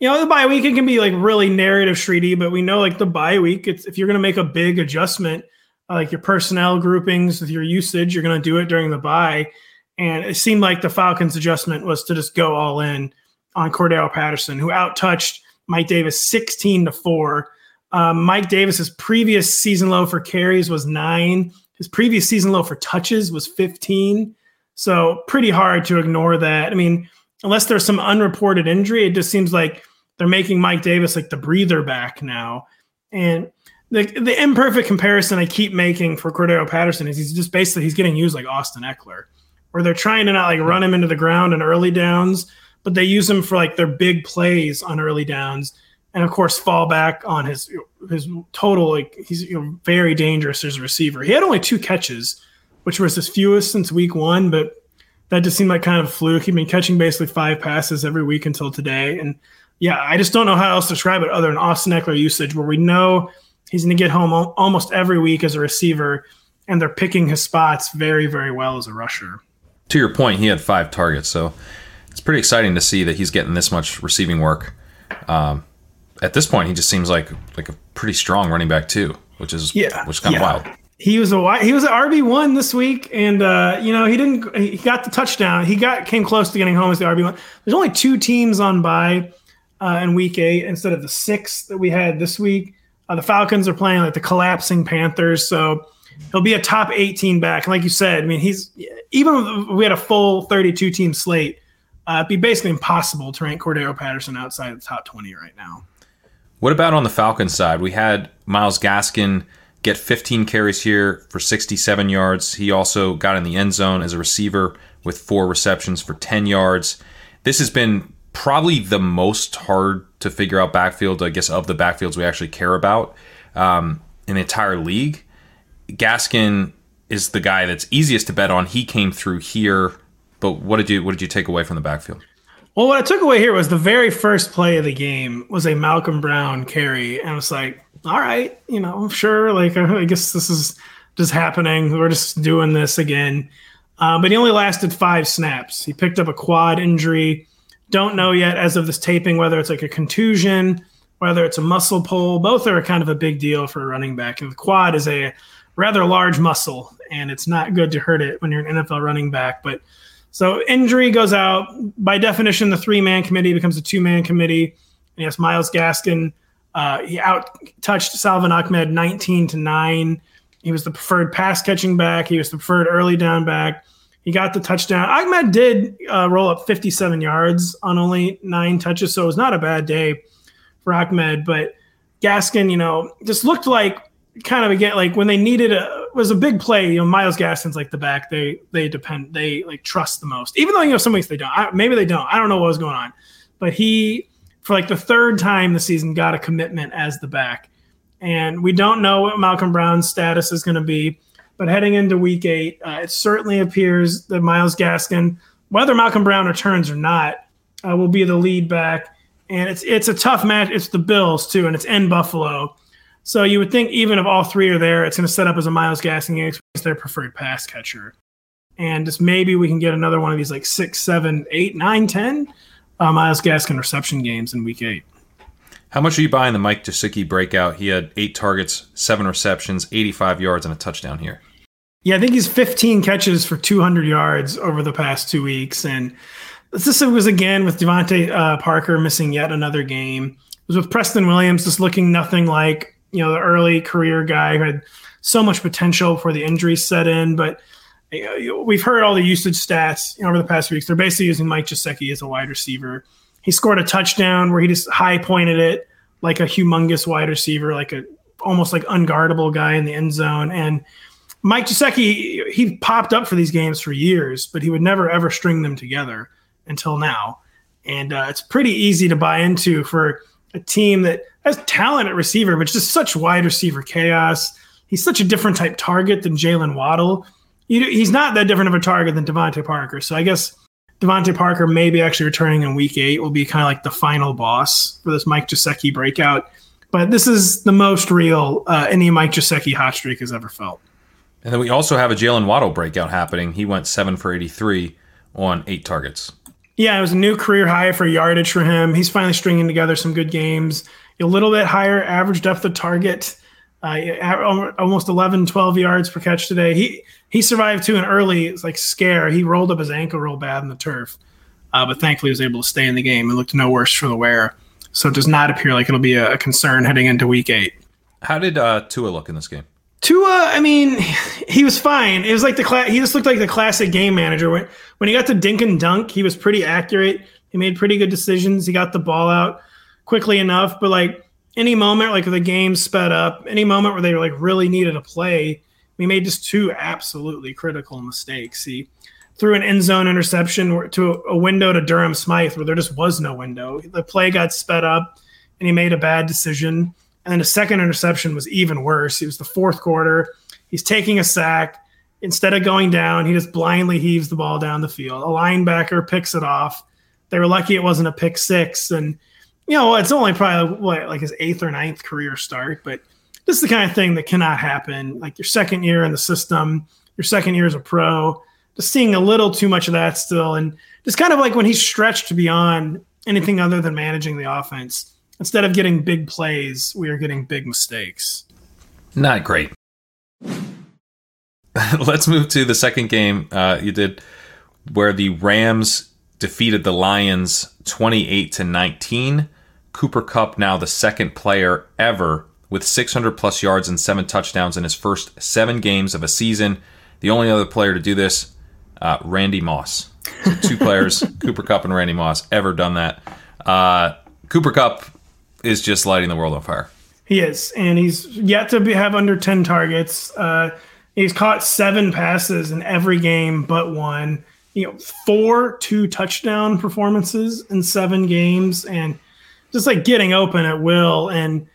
you know, the bye week, it can be like really narrative shreedy, but we know like the bye week, it's, if you're going to make a big adjustment, uh, like your personnel groupings with your usage, you're going to do it during the bye. And it seemed like the Falcons' adjustment was to just go all in on Cordell Patterson, who out-touched Mike Davis sixteen to four. Um, Mike Davis's previous season low for carries was nine. His previous season low for touches was fifteen. So pretty hard to ignore that. I mean, unless there's some unreported injury, it just seems like they're making Mike Davis like the breather back now. And the the imperfect comparison I keep making for Cordero Patterson is he's just basically he's getting used like Austin Eckler, where they're trying to not like run him into the ground in early downs, but they use him for like their big plays on early downs. and of course fall back on his his total. Like, he's, you know, very dangerous as a receiver. He had only two catches, which was his fewest since week one, but that just seemed like kind of a fluke. He'd been catching basically five passes every week until today. And yeah, I just don't know how else to describe it other than Austin Eckler usage, where we know he's going to get home almost every week as a receiver, and they're picking his spots very, very well as a rusher. To your point, he had five targets, so it's pretty exciting to see that he's getting this much receiving work. Um, at this point, he just seems like like a pretty strong running back too, which is yeah. which is kind yeah. of wild. He was a he was an R B one this week, and uh, you know, he didn't he got the touchdown. He got came close to getting home as the R B one. There's only two teams on bye uh, in week eight instead of the six that we had this week. Uh, the Falcons are playing like the collapsing Panthers, so he'll be a top eighteen back. And like you said, I mean, he's even if we had a full thirty-two team slate, uh, it'd be basically impossible to rank Cordero Patterson outside of the top twenty right now. What about on the Falcons side? We had Myles Gaskin get fifteen carries here for sixty-seven yards. He also got in the end zone as a receiver with four receptions for ten yards. This has been probably the most hard to figure out backfield, I guess, of the backfields we actually care about um, in the entire league. Gaskin is the guy that's easiest to bet on. He came through here, but what did you what did you take away from the backfield? Well, what I took away here was the very first play of the game was a Malcolm Brown carry, and I was like, all right, you know, sure, like, I guess this is just happening. We're just doing this again. Uh, but he only lasted five snaps. He picked up a quad injury. Don't know yet as of this taping whether it's like a contusion, whether it's a muscle pull. Both are kind of a big deal for a running back, and the quad is a rather large muscle, and it's not good to hurt it when you're an N F L running back. But so injury goes out. By definition, the three-man committee becomes a two-man committee. And yes, Myles Gaskin, uh, he out-touched Salvon Ahmed nineteen to nine. He was the preferred pass-catching back. He was the preferred early-down back. He got the touchdown. Ahmed did uh, roll up fifty-seven yards on only nine touches, so it was not a bad day for Ahmed. But Gaskin, you know, just looked like kind of again, like when they needed a was a big play, you know, Myles Gaskin's like the back they they depend they like trust the most, even though, you know, some weeks they don't. I, maybe they don't. I don't know what was going on, but he for like the third time this season got a commitment as the back, and we don't know what Malcolm Brown's status is going to be. But heading into week eight, uh, it certainly appears that Myles Gaskin, whether Malcolm Brown returns or not, uh, will be the lead back, and it's it's a tough match. It's the Bills too, and it's in Buffalo. So you would think even if all three are there, it's going to set up as a Myles Gaskin game as their preferred pass catcher. And just maybe we can get another one of these like six, seven, eight, nine, ten uh, Myles Gaskin reception games in week eight. How much are you buying the Mike Gesicki breakout? He had eight targets, seven receptions, eighty-five yards, and a touchdown here. Yeah, I think he's fifteen catches for two hundred yards over the past two weeks. And this was, again, with Devontae uh, Parker missing yet another game. It was with Preston Williams just looking nothing like, you know, the early career guy who had so much potential before the injuries set in. But you know, we've heard all the usage stats, you know, over the past weeks. They're basically using Mike Gesicki as a wide receiver. He scored a touchdown where he just high-pointed it like a humongous wide receiver, like a almost like unguardable guy in the end zone. And Mike Gesicki, he popped up for these games for years, but he would never, ever string them together until now. And uh, it's pretty easy to buy into for a team that has talent at receiver, but just such wide receiver chaos. He's such a different type target than Jaylen Waddle. He's not that different of a target than Devontae Parker. So I guess Devontae Parker maybe actually returning in week eight will be kind of like the final boss for this Mike Gesicki breakout. But this is the most real uh, any Mike Gesicki hot streak has ever felt. And then we also have a Jaylen Waddle breakout happening. He went seven for eighty-three on eight targets. Yeah, it was a new career high for yardage for him. He's finally stringing together some good games. A little bit higher average depth of target, uh, almost eleven, twelve yards per catch today. He he survived to an early like scare. He rolled up his ankle real bad in the turf, uh, but thankfully he was able to stay in the game and looked no worse for the wear. So it does not appear like it'll be a, a concern heading into week eight. How did uh, Tua look in this game? Tua, I mean, he was fine. It was like the cla- he just looked like the classic game manager. When, when he got to dink and dunk, he was pretty accurate. He made pretty good decisions. He got the ball out quickly enough, but like any moment, like the game sped up, any moment where they like really needed a play, we made just two absolutely critical mistakes. He threw an end zone interception to a window to Durham Smythe where there just was no window. The play got sped up. and he made a bad decision. And then the second interception was even worse. It was the fourth quarter. He's taking a sack. Instead of going down, he just blindly heaves the ball down the field. A linebacker picks it off. They were lucky it wasn't a pick six. And, you know, it's only probably, what, like his eighth or ninth career start. But this is the kind of thing that cannot happen. Like your second year in the system, your second year as a pro, just seeing a little too much of that still. And just kind of like when he's stretched beyond anything other than managing the offense, instead of getting big plays, we are getting big mistakes. Not great. Let's move to the second game uh, you did where the Rams defeated the Lions twenty-eight to nineteen. Cooper Kupp now the second player ever with six hundred plus yards and seven touchdowns in his first seven games of a season. The only other player to do this, uh, Randy Moss. So two players, Cooper Kupp and Randy Moss, ever done that. Uh, Cooper Kupp is just lighting the world on fire. He is, and he's yet to be, have under ten targets. Uh, he's caught seven passes in every game but one. You know, four two touchdown performances in seven games, and just like getting open at will, and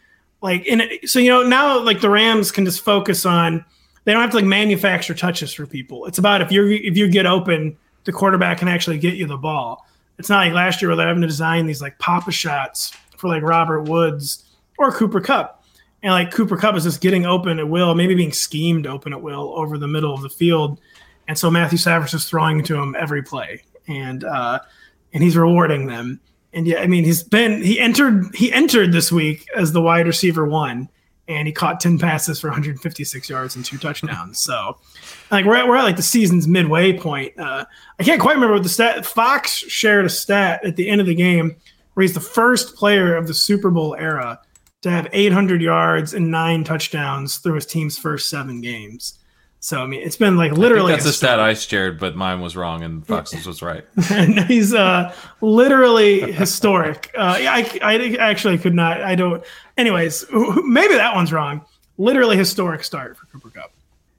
like, and it, so you know now like the Rams can just focus on. They don't have to like manufacture touches for people. It's about if you if you get open, the quarterback can actually get you the ball. It's not like last year where they're having to design these like pop-up shots for like Robert Woods or Cooper Kupp. And like Cooper Kupp is just getting open at will, maybe being schemed open at will over the middle of the field. And so Matthew Stafford is throwing to him every play. And uh, and he's rewarding them. And yeah, I mean he's been he entered he entered this week as the wide receiver one. And he caught ten passes for one hundred fifty-six yards and two touchdowns. So, like we're at, we're at like the season's midway point. Uh, I can't quite remember what the stat. Fox shared a stat at the end of the game where he's the first player of the Super Bowl era to have eight hundred yards and nine touchdowns through his team's first seven games. So, I mean, it's been like literally. I think that's a stat I shared, but mine was wrong and Fox's was right. And he's uh, literally historic. Uh, I, I actually could not. I don't. Anyways, maybe that one's wrong. Literally historic start for Cooper Kupp.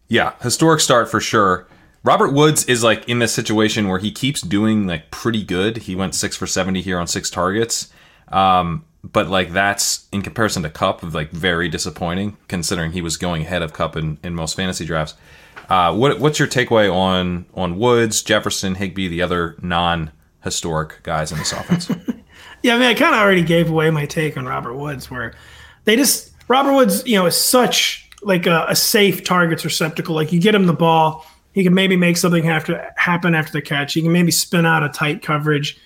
Yeah, historic start for sure. Robert Woods is like in this situation where he keeps doing like pretty good. He went six for seventy here on six targets. Um, but like that's in comparison to Kupp, like very disappointing considering he was going ahead of Kupp in, in most fantasy drafts. Uh, what what's your takeaway on on Woods, Jefferson, Higbee, the other non-historic guys in this offense? Yeah, I mean, I kind of already gave away my take on Robert Woods, where they just Robert Woods, you know, is such like a, a safe targets receptacle. Like you get him the ball, he can maybe make something have to happen after the catch. He can maybe spin out a tight coverage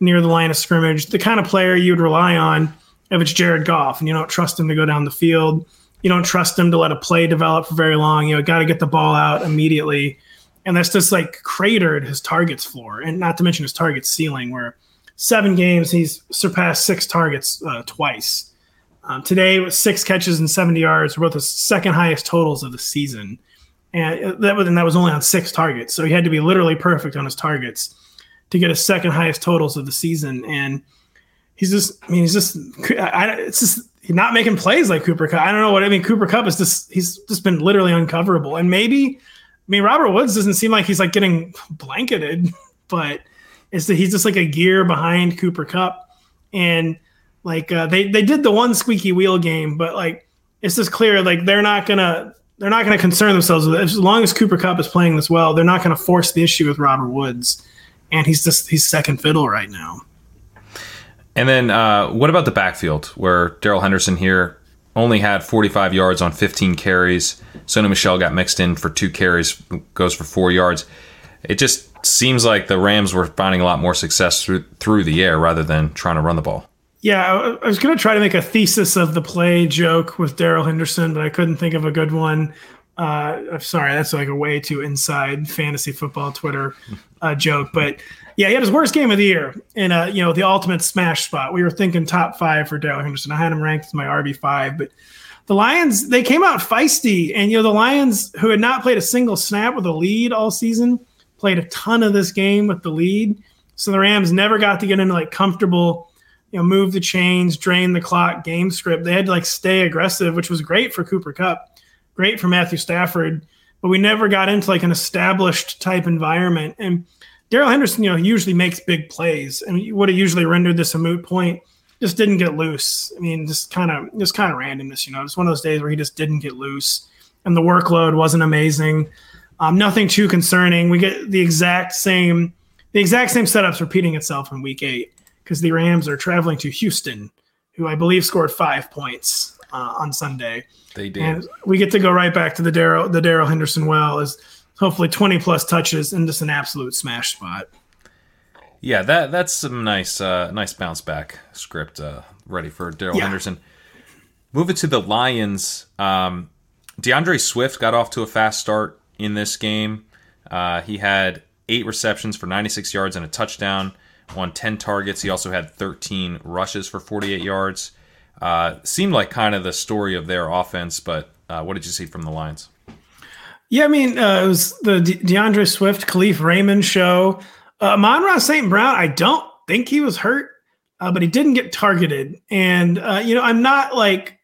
near the line of scrimmage. The kind of player you would rely on if it's Jared Goff, and you don't trust him to go down the field. You don't trust him to let a play develop for very long. You know, got to get the ball out immediately, and that's just like cratered his targets floor, and not to mention his target ceiling, where seven games, he's surpassed six targets uh, twice. Um, today, with six catches and seventy yards, were the second highest totals of the season, and that was and that was only on six targets. So he had to be literally perfect on his targets to get his second highest totals of the season. And he's just, I mean, he's just, I, it's just he's not making plays like Cooper Kupp. I don't know what I mean. Cooper Kupp is just he's just been literally uncoverable. And maybe, I mean, Robert Woods doesn't seem like he's like getting blanketed, but. Is that he's just like a gear behind Cooper Kupp, and like uh, they they did the one squeaky wheel game, but like it's just clear like they're not gonna they're not gonna concern themselves with it. As long as Cooper Kupp is playing this well, they're not gonna force the issue with Robert Woods, and he's just he's second fiddle right now. And then uh, what about the backfield where Darrell Henderson here only had forty-five yards on fifteen carries? Sony Michel got mixed in for two carries, goes for four yards. It just seems like the Rams were finding a lot more success through through the air rather than trying to run the ball. Yeah, I, I was going to try to make a thesis of the play joke with Darrell Henderson, but I couldn't think of a good one. Uh, I'm sorry, that's like a way too inside fantasy football Twitter uh, joke. But yeah, he had his worst game of the year in a, you know, the ultimate smash spot. We were thinking top five for Darrell Henderson. I had him ranked as my R B five, but the Lions, they came out feisty. And, you know, the Lions, who had not played a single snap with a lead all season, played a ton of this game with the lead. So the Rams never got to get into like comfortable, you know, move the chains, drain the clock, game script. They had to like stay aggressive, which was great for Cooper Kupp, great for Matthew Stafford, but we never got into like an established type environment. And Darrell Henderson, you know, usually makes big plays and would have usually rendered this a moot point just didn't get loose. I mean, just kind of just kind of randomness, you know. It's one of those days where he just didn't get loose, and the workload wasn't amazing. Um, nothing too concerning. We get the exact same the exact same setups repeating itself in week eight because the Rams are traveling to Houston, who I believe scored five points uh, on Sunday. They did. And we get to go right back to the Daryl the Daryl Henderson well as hopefully twenty plus touches and just an absolute smash spot. Yeah, that that's some nice uh, nice bounce back script uh, ready for Daryl yeah. Henderson. Move it to the Lions. Um, DeAndre Swift got off to a fast start in this game. Uh, he had eight receptions for ninety-six yards and a touchdown on ten targets. He also had thirteen rushes for forty-eight yards. Uh, seemed like kind of the story of their offense, but uh, what did you see from the Lions? Yeah, I mean, uh, it was the De- DeAndre Swift, Khalif Raymond show. Uh, Amon-Ra Saint Brown, I don't think he was hurt, uh, but he didn't get targeted. And, uh, you know, I'm not like,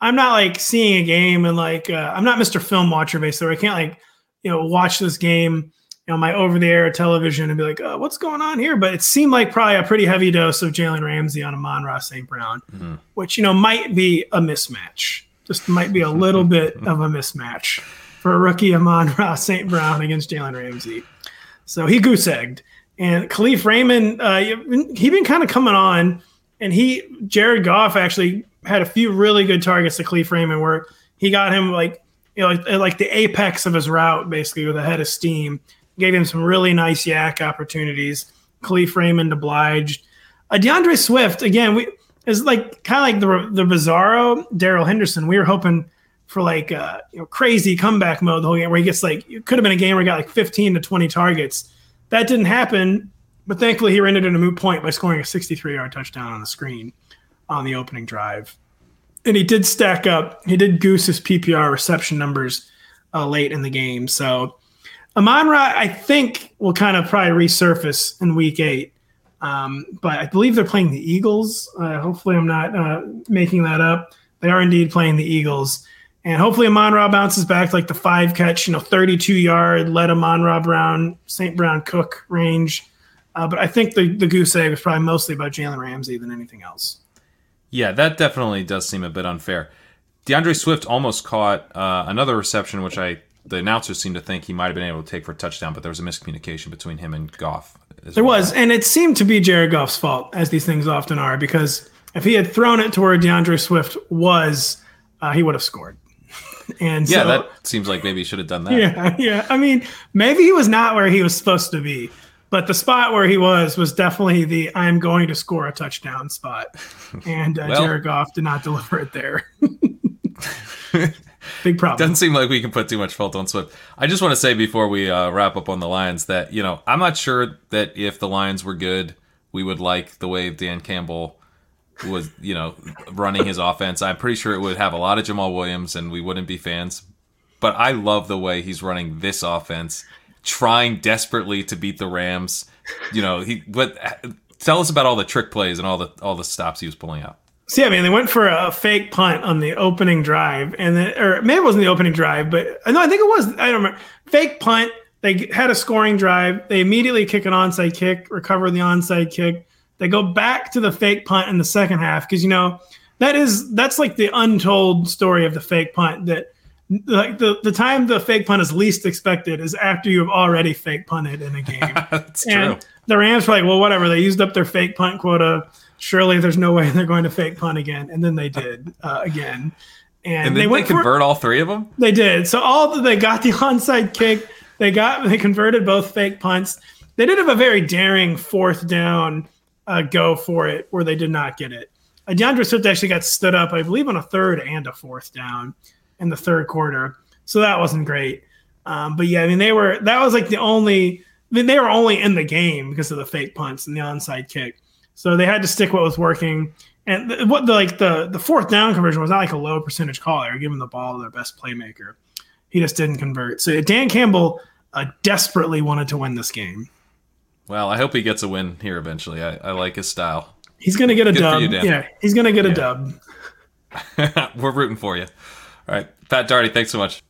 I'm not like seeing a game and like, uh, I'm not Mister Film Watcher basically. I can't like, you know, watch this game, you know, my over the air television and be like, oh, what's going on here? But it seemed like probably a pretty heavy dose of Jalen Ramsey on Amon-Ra Saint Brown, mm-hmm. which, you know, might be a mismatch. Just might be a little bit of a mismatch for rookie Amon-Ra Saint Brown against Jalen Ramsey. So he goose egged. And Khalif Raymond, uh, he'd been kind of coming on, and he Jared Goff actually had a few really good targets to Khalif Raymond where he got him like you know like, like the apex of his route basically with a head of steam, gave him some really nice yak opportunities. Khalif Raymond obliged. Uh, DeAndre Swift again, we is like kind of like the the bizarro Daryl Henderson. We were hoping for like uh, you know crazy comeback mode the whole game where he gets like it could have been a game where he got like fifteen to twenty targets. That didn't happen, but thankfully he ended in a moot point by scoring a sixty-three-yard touchdown on the screen on the opening drive. And he did stack up. He did goose his P P R reception numbers uh, late in the game. So Amon-Ra, I think, will kind of probably resurface in week eight. Um, but I believe they're playing the Eagles. Uh, hopefully I'm not uh, making that up. They are indeed playing the Eagles. And hopefully Amon-Ra bounces back to like the five catch, you know, thirty-two yard, let Amon-Ra Brown, Saint Brown Cook range. Uh, but I think the, the goose egg was probably mostly about Jalen Ramsey than anything else. Yeah, that definitely does seem a bit unfair. DeAndre Swift almost caught uh, another reception, which I the announcers seemed to think he might have been able to take for a touchdown, but there was a miscommunication between him and Goff. There well. was, and it seemed to be Jared Goff's fault, as these things often are, because if he had thrown it to where DeAndre Swift was, uh, he would have scored. And yeah, so, that seems like maybe he should have done that. Yeah, yeah. I mean, maybe he was not where he was supposed to be, but the spot where he was was definitely the I'm going to score a touchdown spot. And uh, well, Jared Goff did not deliver it there. Big problem. Doesn't seem like we can put too much fault on Swift. I just want to say before we uh, wrap up on the Lions that, you know, I'm not sure that if the Lions were good, we would like the way Dan Campbell was, you know, running his offense. I'm pretty sure it would have a lot of Jamal Williams and we wouldn't be fans. But I love the way he's running this offense, trying desperately to beat the Rams. You know, he but tell us about all the trick plays and all the all the stops he was pulling out. See, I mean, they went for a fake punt on the opening drive and then or maybe it wasn't the opening drive, but no, I think it was. I don't remember. Fake punt. They had a scoring drive. They immediately kick an onside kick, recover the onside kick. They go back to the fake punt in the second half because, you know, that is that's like the untold story of the fake punt, that like the, the time the fake punt is least expected is after you have already fake punted in a game. That's and true. The Rams were like, well, whatever. They used up their fake punt quota. Surely there's no way they're going to fake punt again. And then they did uh, again. And, and they, went they convert for, all three of them? They did. So all the, they got the onside kick. They got they converted both fake punts. They did have a very daring fourth down Uh, go for it, where they did not get it. Uh, DeAndre Swift actually got stood up, I believe, on a third and a fourth down in the third quarter. So that wasn't great. Um, but yeah, I mean, they were, that was like the only, I mean, they were only in the game because of the fake punts and the onside kick. So they had to stick what was working. And th- what the, like the, the fourth down conversion was not like a low percentage call. They were giving the ball to their best playmaker. He just didn't convert. So Dan Campbell uh, desperately wanted to win this game. Well, I hope he gets a win here eventually. I, I like his style. He's going to get a Good dub. You, yeah, he's going to get yeah. a dub. We're rooting for you. All right, Pat Daugherty, thanks so much.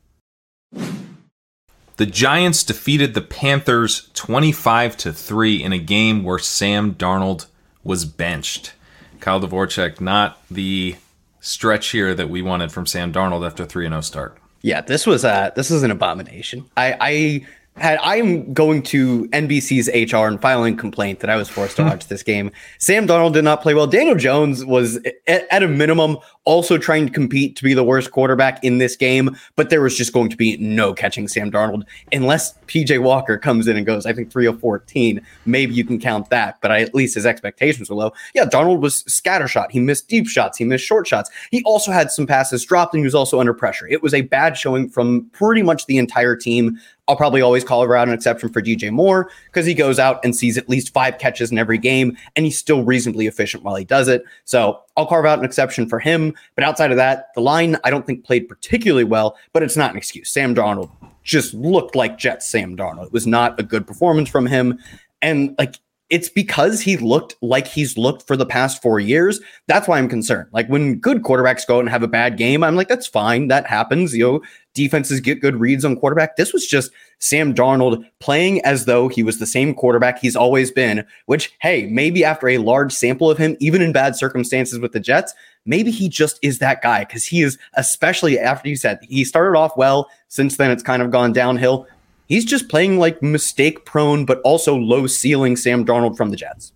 The Giants defeated the Panthers twenty-five to three in a game where Sam Darnold was benched. Kyle Dvorchek, not the stretch here that we wanted from Sam Darnold after a three and oh start. Yeah, this was uh this is an abomination. I, I had I'm going to N B C's H R and filing complaint that I was forced to watch this game. Sam Darnold did not play well. Daniel Jones was at, at a minimum also trying to compete to be the worst quarterback in this game, but there was just going to be no catching Sam Darnold unless P J Walker comes in and goes, I think three of fourteen. Maybe you can count that, but I, at least his expectations were low. Yeah, Darnold was scattershot. He missed deep shots. He missed short shots. He also had some passes dropped, and he was also under pressure. It was a bad showing from pretty much the entire team. I'll probably always call around an exception for D J Moore because he goes out and sees at least five catches in every game, and he's still reasonably efficient while he does it. So I'll carve out an exception for him. But outside of that, the line, I don't think played particularly well, but it's not an excuse. Sam Darnold just looked like Jets Sam Darnold. It was not a good performance from him. And like, it's because he looked like he's looked for the past four years. That's why I'm concerned. Like, when good quarterbacks go out and have a bad game, I'm like, that's fine. That happens. You know, defenses get good reads on quarterback. This was just Sam Darnold playing as though he was the same quarterback he's always been, which, hey, maybe after a large sample of him, even in bad circumstances with the Jets, maybe he just is that guy, because he is, especially after you said he started off well. Since then, it's kind of gone downhill. He's just playing like mistake-prone, but also low-ceiling Sam Darnold from the Jets.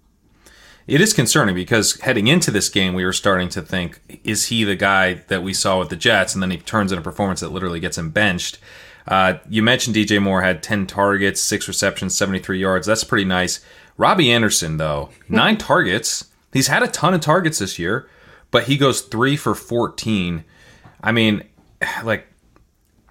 It is concerning because heading into this game, we were starting to think, is he the guy that we saw with the Jets? And then he turns in a performance that literally gets him benched. Uh, you mentioned D J Moore had ten targets, six receptions, seventy-three yards. That's pretty nice. Robbie Anderson, though, nine targets. He's had a ton of targets this year, but he goes three for fourteen. I mean, like,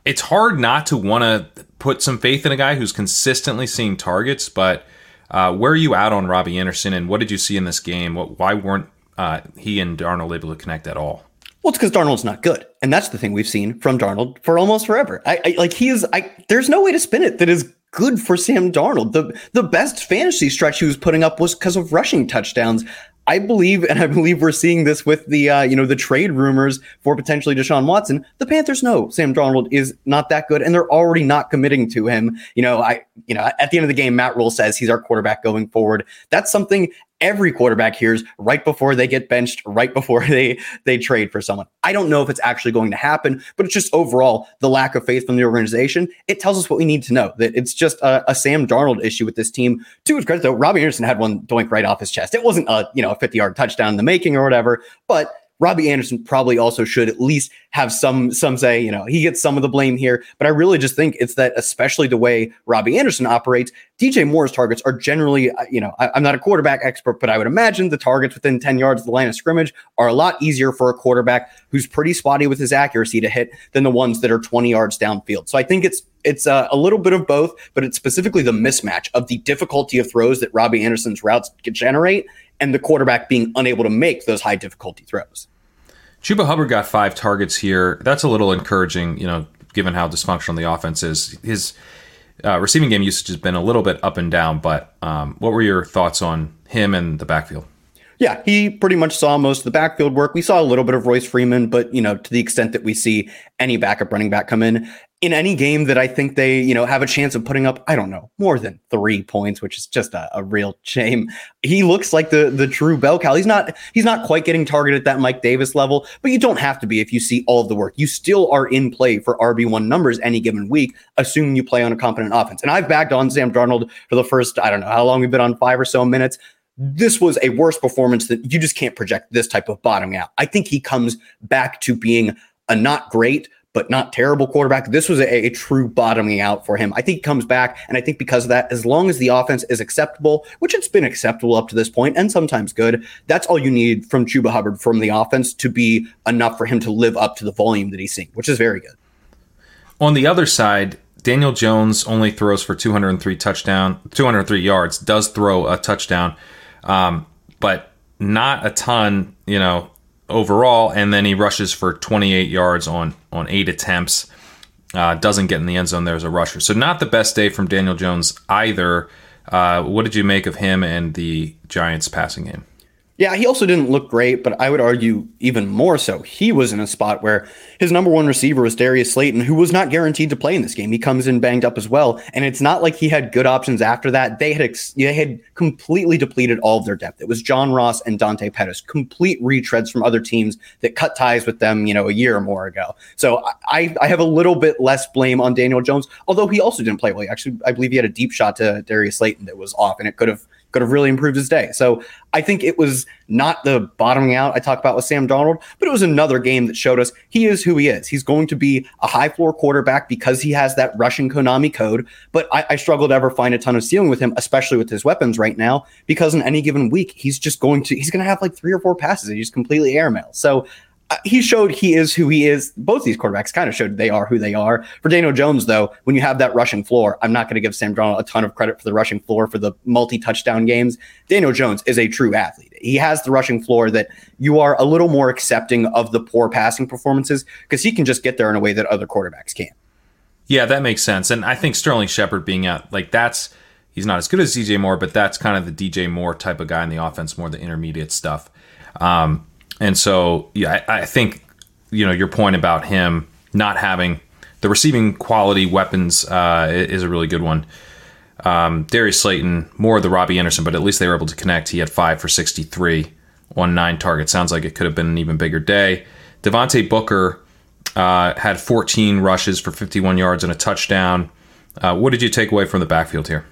it's hard not to want to put some faith in a guy who's consistently seeing targets, but uh, where are you out on Robbie Anderson, and what did you see in this game? What, why weren't uh, he and Darnold able to connect at all? Well, it's because Darnold's not good, and that's the thing we've seen from Darnold for almost forever. I, I like he is. I there's no way to spin it that is good for Sam Darnold. The the best fantasy stretch he was putting up was because of rushing touchdowns. I believe, and I believe we're seeing this with the, uh, you know, the trade rumors for potentially Deshaun Watson. The Panthers know Sam Darnold is not that good, and they're already not committing to him. You know, I, you know, at the end of the game, Matt Rule says he's our quarterback going forward. That's something every quarterback hears right before they get benched, right before they they trade for someone. I don't know if it's actually going to happen, but it's just overall the lack of faith from the organization. It tells us what we need to know, that it's just a, a Sam Darnold issue with this team. To his credit, though, Robbie Anderson had one doink right off his chest. It wasn't a, you know, a fifty-yard touchdown in the making or whatever, but Robbie Anderson probably also should at least have some, some say, you know, he gets some of the blame here. But I really just think it's that, especially the way Robbie Anderson operates, D J Moore's targets are generally, you know, I, I'm not a quarterback expert, but I would imagine the targets within ten yards of the line of scrimmage are a lot easier for a quarterback who's pretty spotty with his accuracy to hit than the ones that are twenty yards downfield. So I think it's It's uh, a little bit of both, but it's specifically the mismatch of the difficulty of throws that Robbie Anderson's routes could generate and the quarterback being unable to make those high difficulty throws. Chuba Hubbard got five targets here. That's a little encouraging, you know, given how dysfunctional the offense is. His uh, receiving game usage has been a little bit up and down, but um, what were your thoughts on him and the backfield? Yeah, he pretty much saw most of the backfield work. We saw a little bit of Royce Freeman, but, you know, to the extent that we see any backup running back come in, in any game that I think they, you know, have a chance of putting up, I don't know, more than three points, which is just a, a real shame. He looks like the the true bell cow. He's not he's not quite getting targeted at that Mike Davis level, but you don't have to be if you see all of the work. You still are in play for R B one numbers any given week, assuming you play on a competent offense. And I've bagged on Sam Darnold for the first, I don't know, how long we've been on, five or so minutes. This was a worse performance that you just can't project this type of bottoming out. I think he comes back to being a not great, but not terrible quarterback. This was a, a true bottoming out for him. I think he comes back, and I think because of that, as long as the offense is acceptable, which it's been acceptable up to this point and sometimes good, that's all you need from Chuba Hubbard from the offense to be enough for him to live up to the volume that he's seeing, which is very good. On the other side, Daniel Jones only throws for two hundred three touchdown, two hundred three yards, does throw a touchdown. Um, but not a ton, you know, overall. And then he rushes for twenty-eight yards on, on eight attempts, uh, doesn't get in the end zone there as a rusher. So not the best day from Daniel Jones either. Uh, what did you make of him and the Giants passing game? Yeah, he also didn't look great, but I would argue even more so, he was in a spot where his number one receiver was Darius Slayton, who was not guaranteed to play in this game. He comes in banged up as well, and it's not like he had good options after that. They had ex- they had completely depleted all of their depth. It was John Ross and Dante Pettis, complete retreads from other teams that cut ties with them, you know, a year or more ago. So I, I have a little bit less blame on Daniel Jones, although he also didn't play well. Actually, I believe he had a deep shot to Darius Slayton that was off, and it could have could have really improved his day. So I think it was not the bottoming out I talked about with Sam Darnold, but it was another game that showed us he is who he is. He's going to be a high floor quarterback because he has that Russian Konami code, but I, I struggle to ever find a ton of ceiling with him, especially with his weapons right now, because in any given week, he's just going to, he's going to have like three or four passes that he's completely airmail. So he showed he is who he is. Both these quarterbacks kind of showed they are who they are. For Daniel Jones, though, when you have that rushing floor, I'm not going to give Sam Darnold a ton of credit for the rushing floor for the multi-touchdown games. Daniel Jones is a true athlete. He has the rushing floor that you are a little more accepting of the poor passing performances because he can just get there in a way that other quarterbacks can't. Yeah, that makes sense. And I think Sterling Shepard being out, like that's, he's not as good as D J Moore, but that's kind of the D J Moore type of guy in the offense, more the intermediate stuff. Um, And so, yeah, I, I think, you know, your point about him not having the receiving quality weapons uh, is a really good one. Um, Darius Slayton, more of the Robbie Anderson, but at least they were able to connect. He had five for sixty-three on nine targets. Sounds like it could have been an even bigger day. Devontae Booker uh, had fourteen rushes for fifty-one yards and a touchdown. Uh, what did you take away from the backfield here?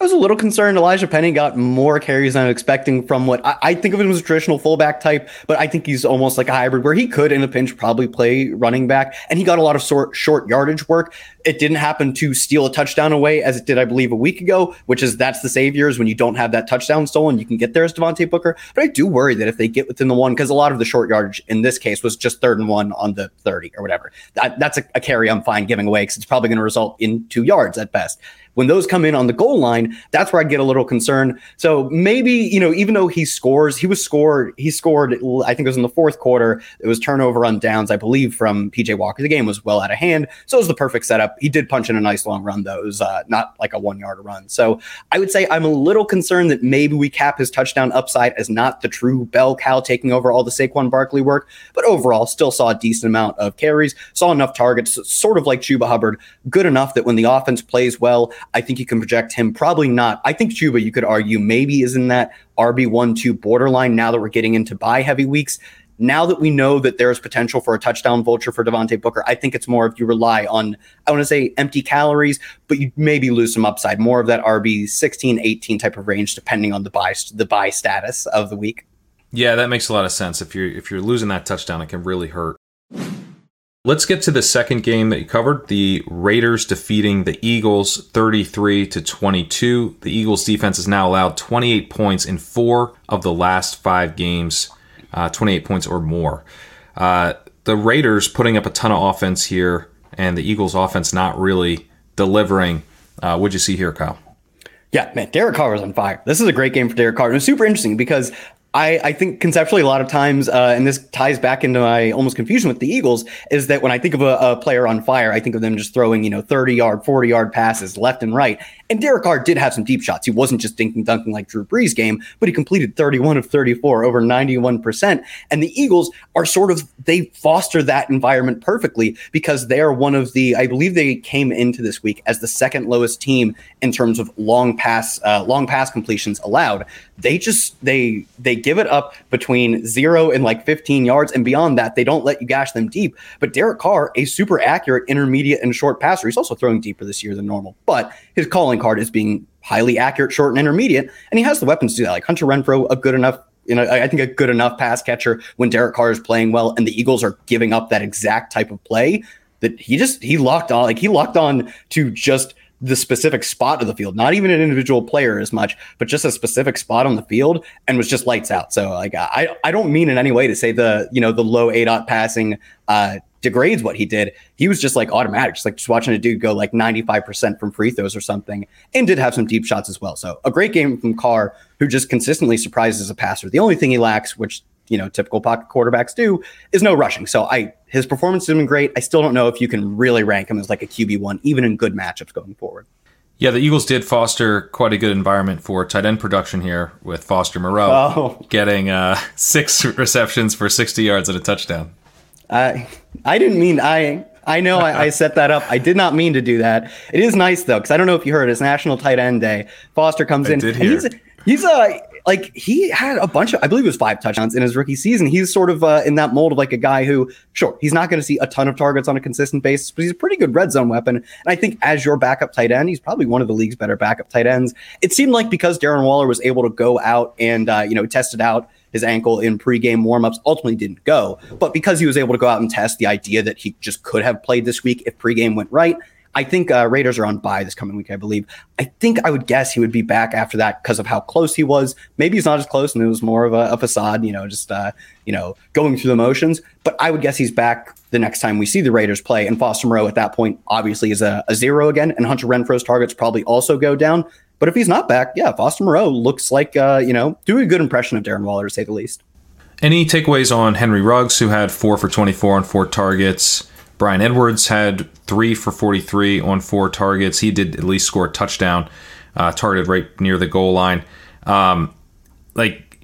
I was a little concerned Elijah Penny got more carries than I'm expecting from what I, I think of him as a traditional fullback type, but I think he's almost like a hybrid where he could in a pinch probably play running back, and he got a lot of sort, short yardage work. It didn't happen to steal a touchdown away as it did, I believe, a week ago, which is that's the saviors when you don't have that touchdown stolen. You can get there as Devontae Booker, but I do worry that if they get within the one, because a lot of the short yardage in this case was just third and one on the thirty or whatever. That, that's a, a carry I'm fine giving away because it's probably going to result in two yards at best. When those come in on the goal line, that's where I'd get a little concerned. So maybe, you know, even though he scores, he was scored, he scored, I think it was in the fourth quarter. It was turnover on downs, I believe, from P J Walker. The game was well out of hand. So it was the perfect setup. He did punch in a nice long run, though. It was uh, not like a one yard run. So I would say I'm a little concerned that maybe we cap his touchdown upside as not the true bell cow taking over all the Saquon Barkley work. But overall, still saw a decent amount of carries, saw enough targets, sort of like Chuba Hubbard, good enough that when the offense plays well, I think you can project him. Probably not. I think Chuba, you could argue, maybe is in that R B one two borderline now that we're getting into bye heavy weeks. Now that we know that there's potential for a touchdown vulture for Devontae Booker, I think it's more if you rely on, I want to say empty calories, but you maybe lose some upside, more of that R B sixteen, eighteen type of range, depending on the bye, the bye status of the week. Yeah, that makes a lot of sense. If you're, if you're losing that touchdown, it can really hurt. Let's get to the second game that you covered, the Raiders defeating the Eagles thirty-three to twenty-two. The Eagles defense has now allowed twenty-eight points in four of the last five games, uh, twenty-eight points or more. Uh, the Raiders putting up a ton of offense here, and the Eagles offense not really delivering. Uh, what'd you see here, Kyle? Yeah, man, Derek Carr was on fire. This is a great game for Derek Carr. It was super interesting because I, I think conceptually a lot of times, uh, and this ties back into my almost confusion with the Eagles, is that when I think of a, a player on fire, I think of them just throwing, you know, thirty-yard, forty-yard passes left and right. And Derek Carr did have some deep shots. He wasn't just dinking dunking like Drew Brees' game, but he completed thirty-one of thirty-four, over ninety-one percent. And the Eagles are sort of, they foster that environment perfectly because they are one of the, I believe they came into this week as the second lowest team in terms of long pass, uh, long pass completions allowed. They just, they, they give it up between zero and like fifteen yards. And beyond that, they don't let you gash them deep. But Derek Carr, a super accurate intermediate and short passer, he's also throwing deeper this year than normal, but his calling card is being highly accurate, short, and intermediate, and he has the weapons to do that. Like Hunter Renfrow, a good enough, you know, I think a good enough pass catcher when Derek Carr is playing well, and the Eagles are giving up that exact type of play that he just he locked on, like he locked on to just the specific spot of the field, not even an individual player as much, but just a specific spot on the field, and was just lights out. So like I I don't mean in any way to say the you know the low A DOT passing uh degrades what he did. He was just like automatic, just like just watching a dude go like ninety-five percent from free throws or something, and did have some deep shots as well. So a great game from Carr, who just consistently surprises a passer. The only thing he lacks, which, you know, typical pocket quarterbacks do, is no rushing. So I, his performance has been great. I still don't know if you can really rank him as like a Q B one, even in good matchups going forward. Yeah, the Eagles did foster quite a good environment for tight end production here with Foster Moreau oh. getting uh, six receptions for sixty yards and a touchdown. I I didn't mean I I know I, I set that up. I did not mean to do that. It is nice though, because I don't know if you heard, it's National Tight End Day. Foster comes I in. Did hear. He's he's a. Like, he had a bunch of, I believe it was five touchdowns in his rookie season. He's sort of uh, in that mold of like a guy who, sure, he's not going to see a ton of targets on a consistent basis, but he's a pretty good red zone weapon. And I think as your backup tight end, he's probably one of the league's better backup tight ends. It seemed like because Darren Waller was able to go out and, uh, you know, tested out his ankle in pregame warmups, ultimately didn't go. But because he was able to go out and test, the idea that he just could have played this week if pregame went right. I think uh, Raiders are on bye this coming week, I believe. I think I would guess he would be back after that because of how close he was. Maybe he's not as close, and it was more of a, a facade, you know, just uh, you know, going through the motions. But I would guess he's back the next time we see the Raiders play. And Foster Moreau at that point obviously is a, a zero again, and Hunter Renfro's targets probably also go down. But if he's not back, yeah, Foster Moreau looks like uh, you know, doing a good impression of Darren Waller, to say the least. Any takeaways on Henry Ruggs, who had four for twenty-four on four targets? Brian Edwards had three for forty-three on four targets. He did at least score a touchdown, uh, targeted right near the goal line. Um, like,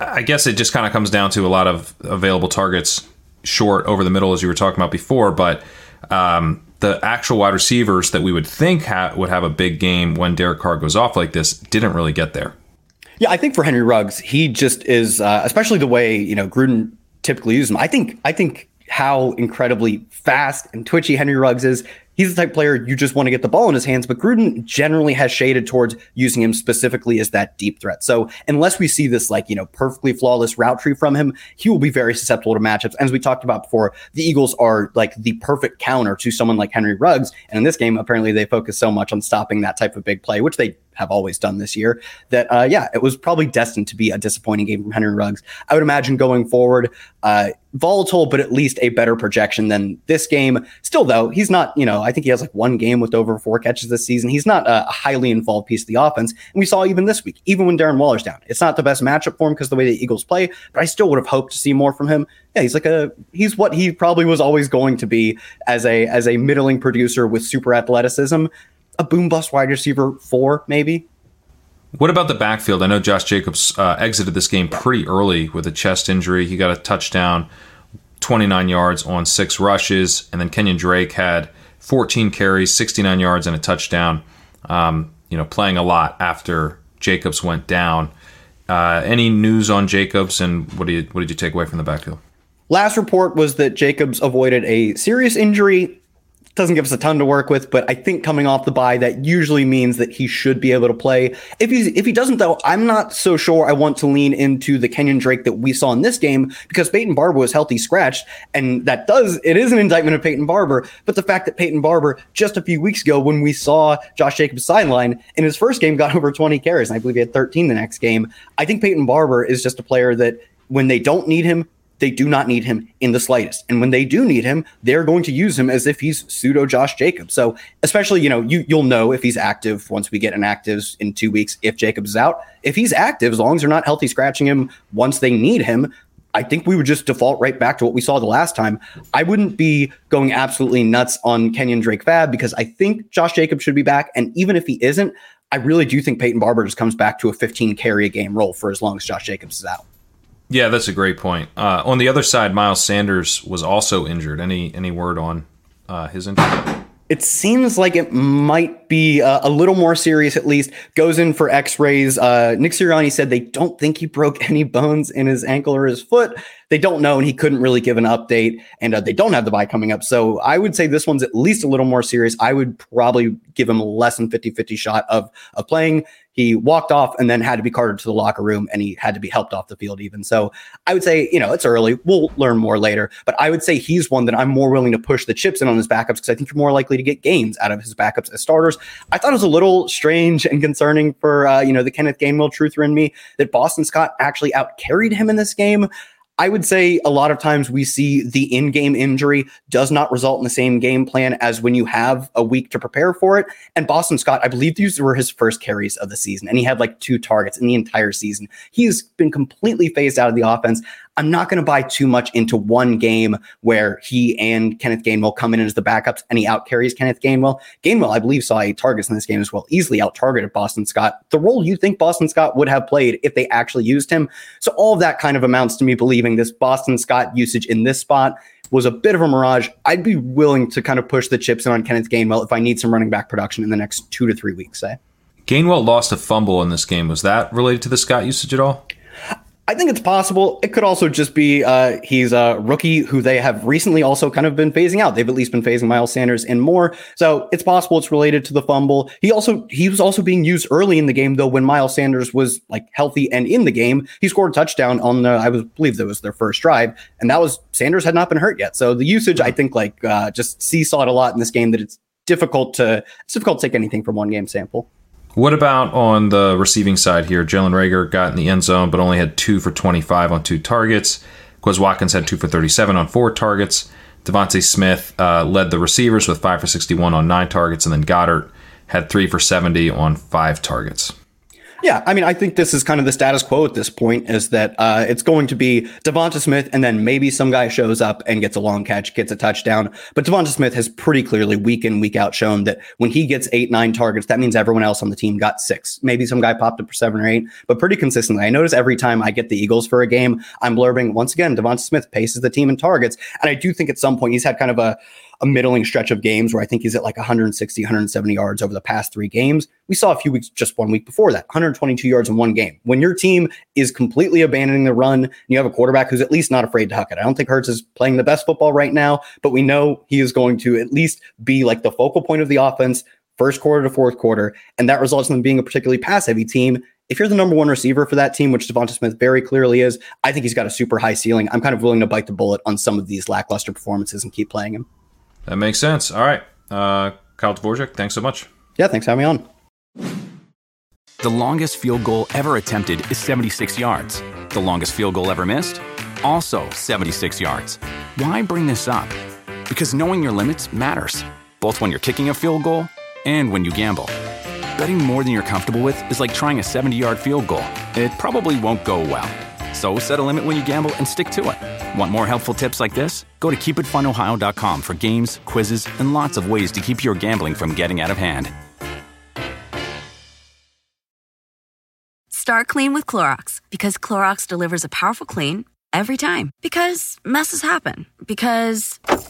I guess it just kind of comes down to a lot of available targets short over the middle, as you were talking about before. But um, the actual wide receivers that we would think ha- would have a big game when Derek Carr goes off like this didn't really get there. Yeah, I think for Henry Ruggs, he just is, uh, especially the way, you know, Gruden typically uses him. I think, I think, how incredibly fast and twitchy Henry Ruggs is. He's the type of player you just want to get the ball in his hands, but Gruden generally has shaded towards using him specifically as that deep threat. So unless we see this, like, you know, perfectly flawless route tree from him, he will be very susceptible to matchups. And as we talked about before, the Eagles are like the perfect counter to someone like Henry Ruggs. And in this game, apparently they focus so much on stopping that type of big play, which they have always done this year, that, uh, yeah, it was probably destined to be a disappointing game from Henry Ruggs. I would imagine going forward, uh, volatile, but at least a better projection than this game. Still, though, he's not, you know, I think he has like one game with over four catches this season. He's not a highly involved piece of the offense. And we saw even this week, even when Darren Waller's down, it's not the best matchup for him because the way the Eagles play, but I still would have hoped to see more from him. Yeah, he's like a, he's what he probably was always going to be as a, as a middling producer with super athleticism, a boom bust wide receiver four, maybe. What about the backfield? I know Josh Jacobs uh, exited this game pretty early with a chest injury. He got a touchdown, twenty-nine yards on six rushes. And then Kenyon Drake had fourteen carries, sixty-nine yards and a touchdown, um, you know, playing a lot after Jacobs went down. Uh, any news on Jacobs, and what did you, what did you take away from the backfield? Last report was that Jacobs avoided a serious injury. Doesn't give us a ton to work with, but I think coming off the bye, that usually means that he should be able to play. If he's, if he doesn't, though, I'm not so sure I want to lean into the Kenyon Drake that we saw in this game, because Peyton Barber was healthy scratched, and that does, it is an indictment of Peyton Barber, but the fact that Peyton Barber just a few weeks ago, when we saw Josh Jacobs sideline in his first game, got over twenty carries, and I believe he had thirteen the next game. I think Peyton Barber is just a player that when they don't need him, they do not need him in the slightest. And when they do need him, they're going to use him as if he's pseudo Josh Jacobs. So especially, you know, you, you'll know if he's active once we get inactives in two weeks, if Jacobs is out. If he's active, as long as they're not healthy scratching him once they need him, I think we would just default right back to what we saw the last time. I wouldn't be going absolutely nuts on Kenyon Drake Fab, because I think Josh Jacobs should be back. And even if he isn't, I really do think Peyton Barber just comes back to a fifteen carry a game role for as long as Josh Jacobs is out. Yeah, that's a great point. Uh, on the other side, Miles Sanders was also injured. Any any word on uh, his injury? It seems like it might be uh, a little more serious, at least. Goes in for x-rays. Uh, Nick Sirianni said they don't think he broke any bones in his ankle or his foot. They don't know, and he couldn't really give an update, and uh, they don't have the bye coming up. So I would say this one's at least a little more serious. I would probably give him less than fifty-fifty shot of, of playing. He walked off and then had to be carted to the locker room, and he had to be helped off the field even. So I would say, you know, it's early. We'll learn more later. But I would say he's one that I'm more willing to push the chips in on his backups, because I think you're more likely to get gains out of his backups as starters. I thought it was a little strange and concerning for, uh, you know, the Kenneth Gainwell truther in me that Boston Scott actually out-carried him in this game. I would say a lot of times we see the in-game injury does not result in the same game plan as when you have a week to prepare for it. And Boston Scott, I believe these were his first carries of the season, and he had like two targets in the entire season. He's been completely phased out of the offense. I'm not going to buy too much into one game where he and Kenneth Gainwell come in as the backups and he out-carries Kenneth Gainwell. Gainwell, I believe, saw eight targets in this game as well, easily out-targeted Boston Scott, the role you think Boston Scott would have played if they actually used him. So all of that kind of amounts to me believing this Boston Scott usage in this spot was a bit of a mirage. I'd be willing to kind of push the chips in on Kenneth Gainwell if I need some running back production in the next two to three weeks, say. Gainwell lost a fumble in this game. Was that related to the Scott usage at all? I think it's possible. It could also just be uh, he's a rookie who they have recently also kind of been phasing out. They've at least been phasing Miles Sanders in more. So it's possible it's related to the fumble. He also he was also being used early in the game, though, when Miles Sanders was like healthy and in the game. He scored a touchdown on the, I was, believe that was their first drive. And that was, Sanders had not been hurt yet. So the usage, I think, like uh, just seesawed a lot in this game that it's difficult to, it's difficult to take anything from one game sample. What about on the receiving side here? Jalen Reagor got in the end zone, but only had two for twenty-five on two targets. Quez Watkins had two for thirty-seven on four targets. Devontae Smith uh, led the receivers with five for sixty-one on nine targets, and then Goddard had three for seventy on five targets. Yeah, I mean, I think this is kind of the status quo at this point, is that uh, it's going to be Devonta Smith, and then maybe some guy shows up and gets a long catch, gets a touchdown. But Devonta Smith has pretty clearly week in, week out shown that when he gets eight, nine targets, that means everyone else on the team got six. Maybe some guy popped up for seven or eight, but pretty consistently. I notice every time I get the Eagles for a game, I'm blurbing, once again, Devonta Smith paces the team in targets. And I do think at some point he's had kind of a... a middling stretch of games where I think he's at like one sixty, one seventy yards over the past three games. We saw a few weeks, just one week before that, one twenty-two yards in one game. When your team is completely abandoning the run and you have a quarterback who's at least not afraid to huck it. I don't think Hurts is playing the best football right now, but we know he is going to at least be like the focal point of the offense first quarter to fourth quarter. And that results in them being a particularly pass heavy team. If you're the number one receiver for that team, which Devonta Smith very clearly is, I think he's got a super high ceiling. I'm kind of willing to bite the bullet on some of these lackluster performances and keep playing him. That makes sense. All right. Uh, Kyle Dvorchek, thanks so much. Yeah, thanks for having me on. The longest field goal ever attempted is seventy-six yards. The longest field goal ever missed? Also seventy-six yards. Why bring this up? Because knowing your limits matters, both when you're kicking a field goal and when you gamble. Betting more than you're comfortable with is like trying a seventy-yard field goal. It probably won't go well. So set a limit when you gamble and stick to it. Want more helpful tips like this? Go to keep it fun ohio dot com for games, quizzes, and lots of ways to keep your gambling from getting out of hand. Start clean with Clorox, because Clorox delivers a powerful clean every time. Because messes happen. Because...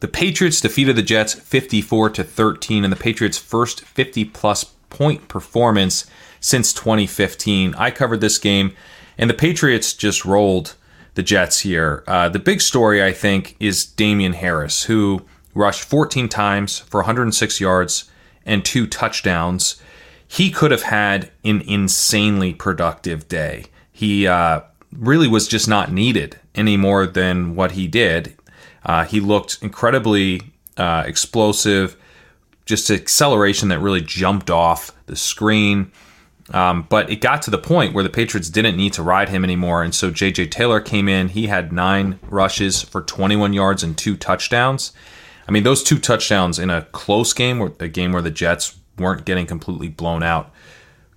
The Patriots defeated the Jets fifty-four to thirteen in the Patriots' first fifty-plus point performance since twenty fifteen. I covered this game, and the Patriots just rolled the Jets here. Uh, the big story, I think, is Damian Harris, who rushed fourteen times for one hundred six yards and two touchdowns. He could have had an insanely productive day. He uh, really was just not needed any more than what he did. Uh, he looked incredibly uh, explosive, just acceleration that really jumped off the screen. Um, but it got to the point where the Patriots didn't need to ride him anymore. And so J J Taylor came in. He had nine rushes for twenty-one yards and two touchdowns. I mean, those two touchdowns in a close game, or a game where the Jets weren't getting completely blown out,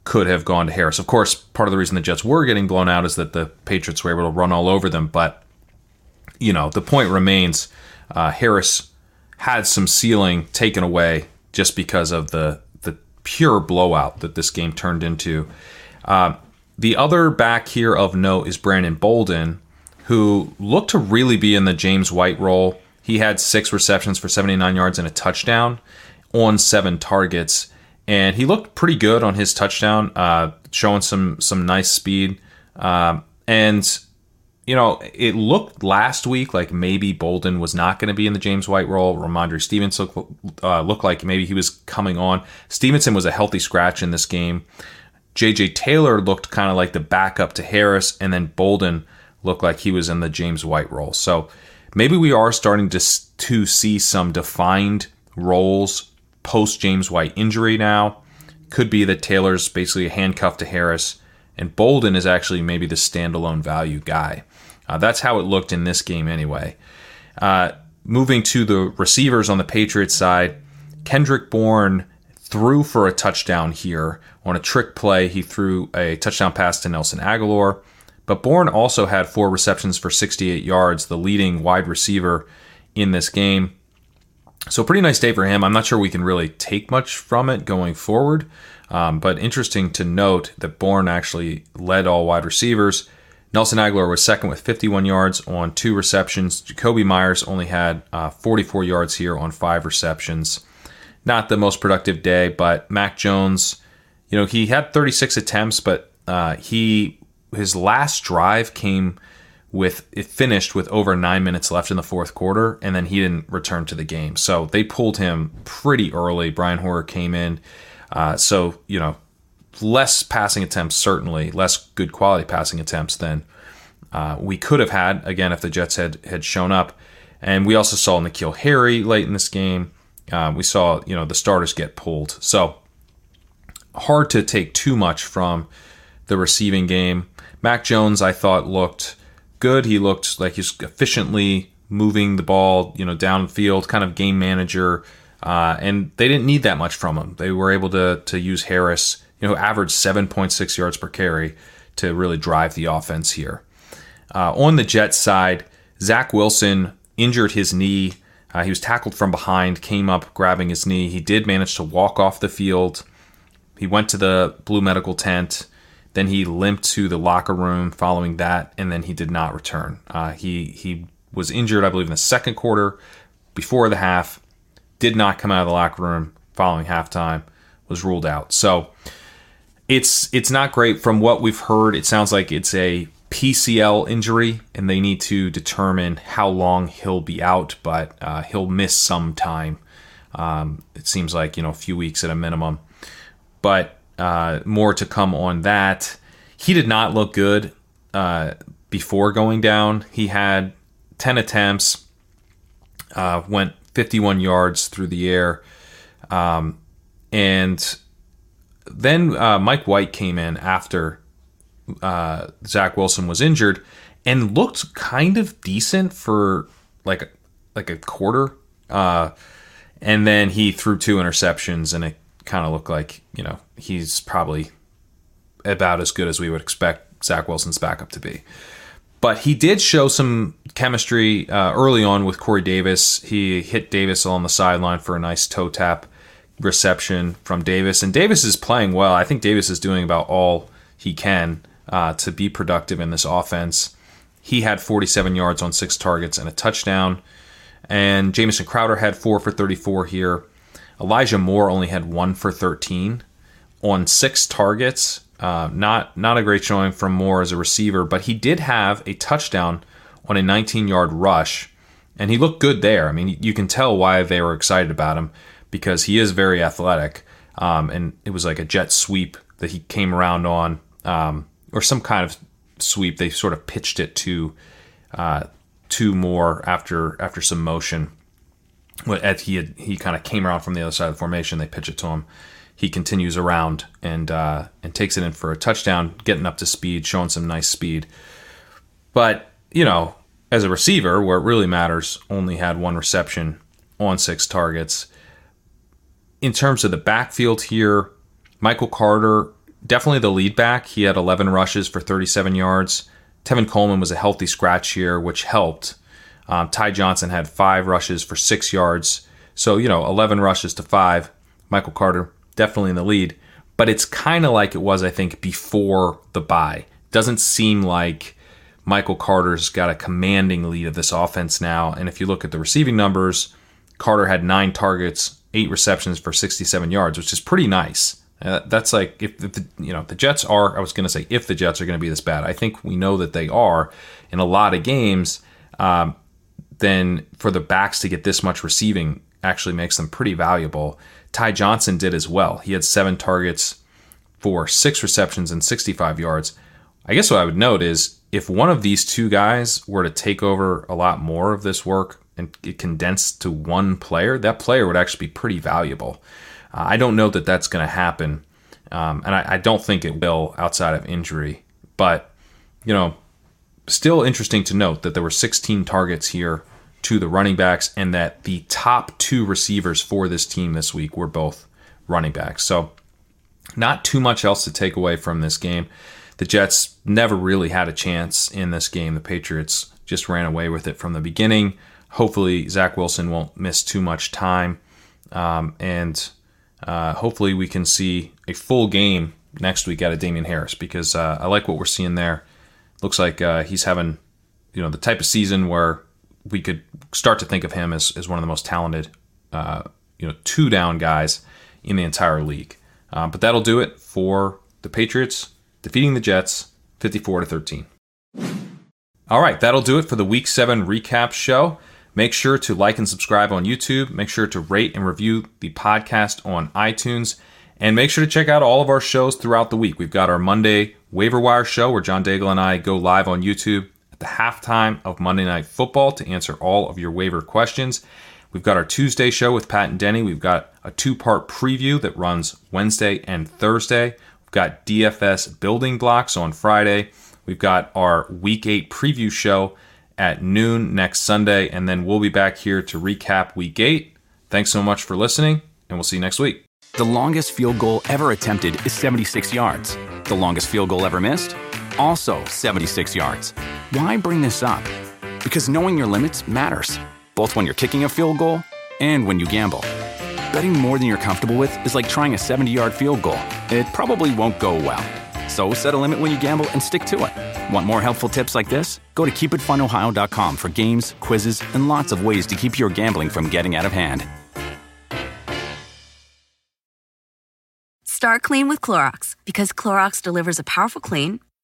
could have gone to Harris. Of course, part of the reason the Jets were getting blown out is that the Patriots were able to run all over them. But you know, the point remains, uh, Harris had some ceiling taken away just because of the the pure blowout that this game turned into. Uh, the other back here of note is Brandon Bolden, who looked to really be in the James White role. He had six receptions for seventy-nine yards and a touchdown on seven targets. And he looked pretty good on his touchdown, uh, showing some some nice speed. Um, and, you know, it looked last week like maybe Bolden was not going to be in the James White role. Ramondre Stevens look, uh, looked like maybe he was coming on. Stevenson was a healthy scratch in this game. J J Taylor looked kind of like the backup to Harris, and then Bolden looked like he was in the James White role. So maybe we are starting to, to see some defined roles post-James White injury now. Could be that Taylor's basically handcuffed to Harris, and Bolden is actually maybe the standalone value guy. Uh, that's how it looked in this game anyway. Uh, moving to the receivers on the Patriots side, Kendrick Bourne threw for a touchdown here. On a trick play, he threw a touchdown pass to Nelson Aguilar. But Bourne also had four receptions for sixty-eight yards, the leading wide receiver in this game. So pretty nice day for him. I'm not sure we can really take much from it going forward. Um, but interesting to note that Bourne actually led all wide receivers. Nelson Aguilar was second with fifty-one yards on two receptions. Jacoby Myers only had uh, forty-four yards here on five receptions. Not the most productive day, but Mac Jones, you know, he had thirty-six attempts, but uh, he... his last drive came with it finished with over nine minutes left in the fourth quarter, and then he didn't return to the game. So they pulled him pretty early. Brian Hoyer came in. Uh, so, you know, less passing attempts, certainly less good quality passing attempts than uh, we could have had, again, if the Jets had, had shown up. And we also saw N'Keal Harry late in this game. Uh, we saw, you know, the starters get pulled. So hard to take too much from the receiving game. Mac Jones, I thought, looked good. He looked like he's efficiently moving the ball, you know, downfield, kind of game manager. Uh, and they didn't need that much from him. They were able to to use Harris, you know, averaged seven point six yards per carry to really drive the offense here. Uh, on the Jets side, Zach Wilson injured his knee. Uh, he was tackled from behind, came up grabbing his knee. He did manage to walk off the field. He went to the blue medical tent. Then he limped to the locker room following that, and then he did not return. Uh, he he was injured, I believe, in the second quarter, before the half, did not come out of the locker room following halftime, was ruled out. So it's it's not great. From what we've heard, it sounds like it's a P C L injury, and they need to determine how long he'll be out, but uh, he'll miss some time. Um, it seems like, you know, a few weeks at a minimum. But Uh, more to come on that. He did not look good uh, before going down. He had ten attempts, uh, went fifty-one yards through the air. Um, and then uh, Mike White came in after uh, Zach Wilson was injured and looked kind of decent for like, like a quarter. Uh, and then he threw two interceptions, and it kind of looked like, you know, he's probably about as good as we would expect Zach Wilson's backup to be. But he did show some chemistry uh, early on with Corey Davis. He hit Davis along the sideline for a nice toe tap reception from Davis. And Davis is playing well. I think Davis is doing about all he can uh, to be productive in this offense. He had forty-seven yards on six targets and a touchdown. And Jamison Crowder had four for thirty-four here. Elijah Moore only had one for thirteen. On six targets, uh, not not a great showing from Moore as a receiver, but he did have a touchdown on a nineteen-yard rush, and he looked good there. I mean, you can tell why they were excited about him, because he is very athletic, um, and it was like a jet sweep that he came around on, um, or some kind of sweep. They sort of pitched it to uh, to Moore after after some motion. As he had, he kind of came around from the other side of the formation. They pitched it to him. He continues around and uh, and takes it in for a touchdown, getting up to speed, showing some nice speed. But, you know, as a receiver, where it really matters, only had one reception on six targets. In terms of the backfield here, Michael Carter, definitely the lead back. He had eleven rushes for thirty-seven yards. Tevin Coleman was a healthy scratch here, which helped. Um, Ty Johnson had five rushes for six yards. So, you know, eleven rushes to five. Michael Carter definitely in the lead, but it's kind of like it was, I think, before the bye. Doesn't seem like Michael Carter's got a commanding lead of this offense now. And if you look at the receiving numbers, Carter had nine targets, eight receptions for sixty-seven yards, which is pretty nice. Uh, that's like, if, if the, you know, the Jets are, I was going to say, if the Jets are going to be this bad, I think we know that they are in a lot of games, um, then for the backs to get this much receiving actually makes them pretty valuable. Ty Johnson did as well. He had seven targets for six receptions and sixty-five yards. I guess what I would note is if one of these two guys were to take over a lot more of this work and it condensed to one player, that player would actually be pretty valuable. Uh, I don't know that that's going to happen, um, and I, I don't think it will outside of injury. But, you know, still interesting to note that there were sixteen targets here to the running backs and that the top two receivers for this team this week were both running backs. So not too much else to take away from this game. The Jets never really had a chance in this game. The Patriots just ran away with it from the beginning. Hopefully Zach Wilson won't miss too much time. Um, and uh, hopefully we can see a full game next week out of Damian Harris because uh, I like what we're seeing there. Looks like uh, he's having, you know, the type of season where we could start to think of him as, as one of the most talented, uh, you know, two-down guys in the entire league. Uh, but that'll do it for the Patriots defeating the Jets fifty-four to thirteen. All right, that'll do it for the Week seven recap show. Make sure to like and subscribe on YouTube. Make sure to rate and review the podcast on iTunes. And make sure to check out all of our shows throughout the week. We've got our Monday Waiver Wire show where John Daigle and I go live on YouTube at the halftime of Monday Night Football to answer all of your waiver questions. We've got our Tuesday show with Pat and Denny. We've got a two-part preview that runs Wednesday and Thursday. We've got D F S Building Blocks on Friday. We've got our Week eight preview show at noon next Sunday, and then we'll be back here to recap Week eight. Thanks so much for listening, and we'll see you next week. The longest field goal ever attempted is seventy-six yards. The longest field goal ever missed? Also seventy-six yards. Why bring this up? Because knowing your limits matters, both when you're kicking a field goal and when you gamble. Betting more than you're comfortable with is like trying a seventy-yard field goal. It probably won't go well. So set a limit when you gamble and stick to it. Want more helpful tips like this? Go to keep it fun ohio dot com for games, quizzes, and lots of ways to keep your gambling from getting out of hand. Start clean with Clorox, because Clorox delivers a powerful clean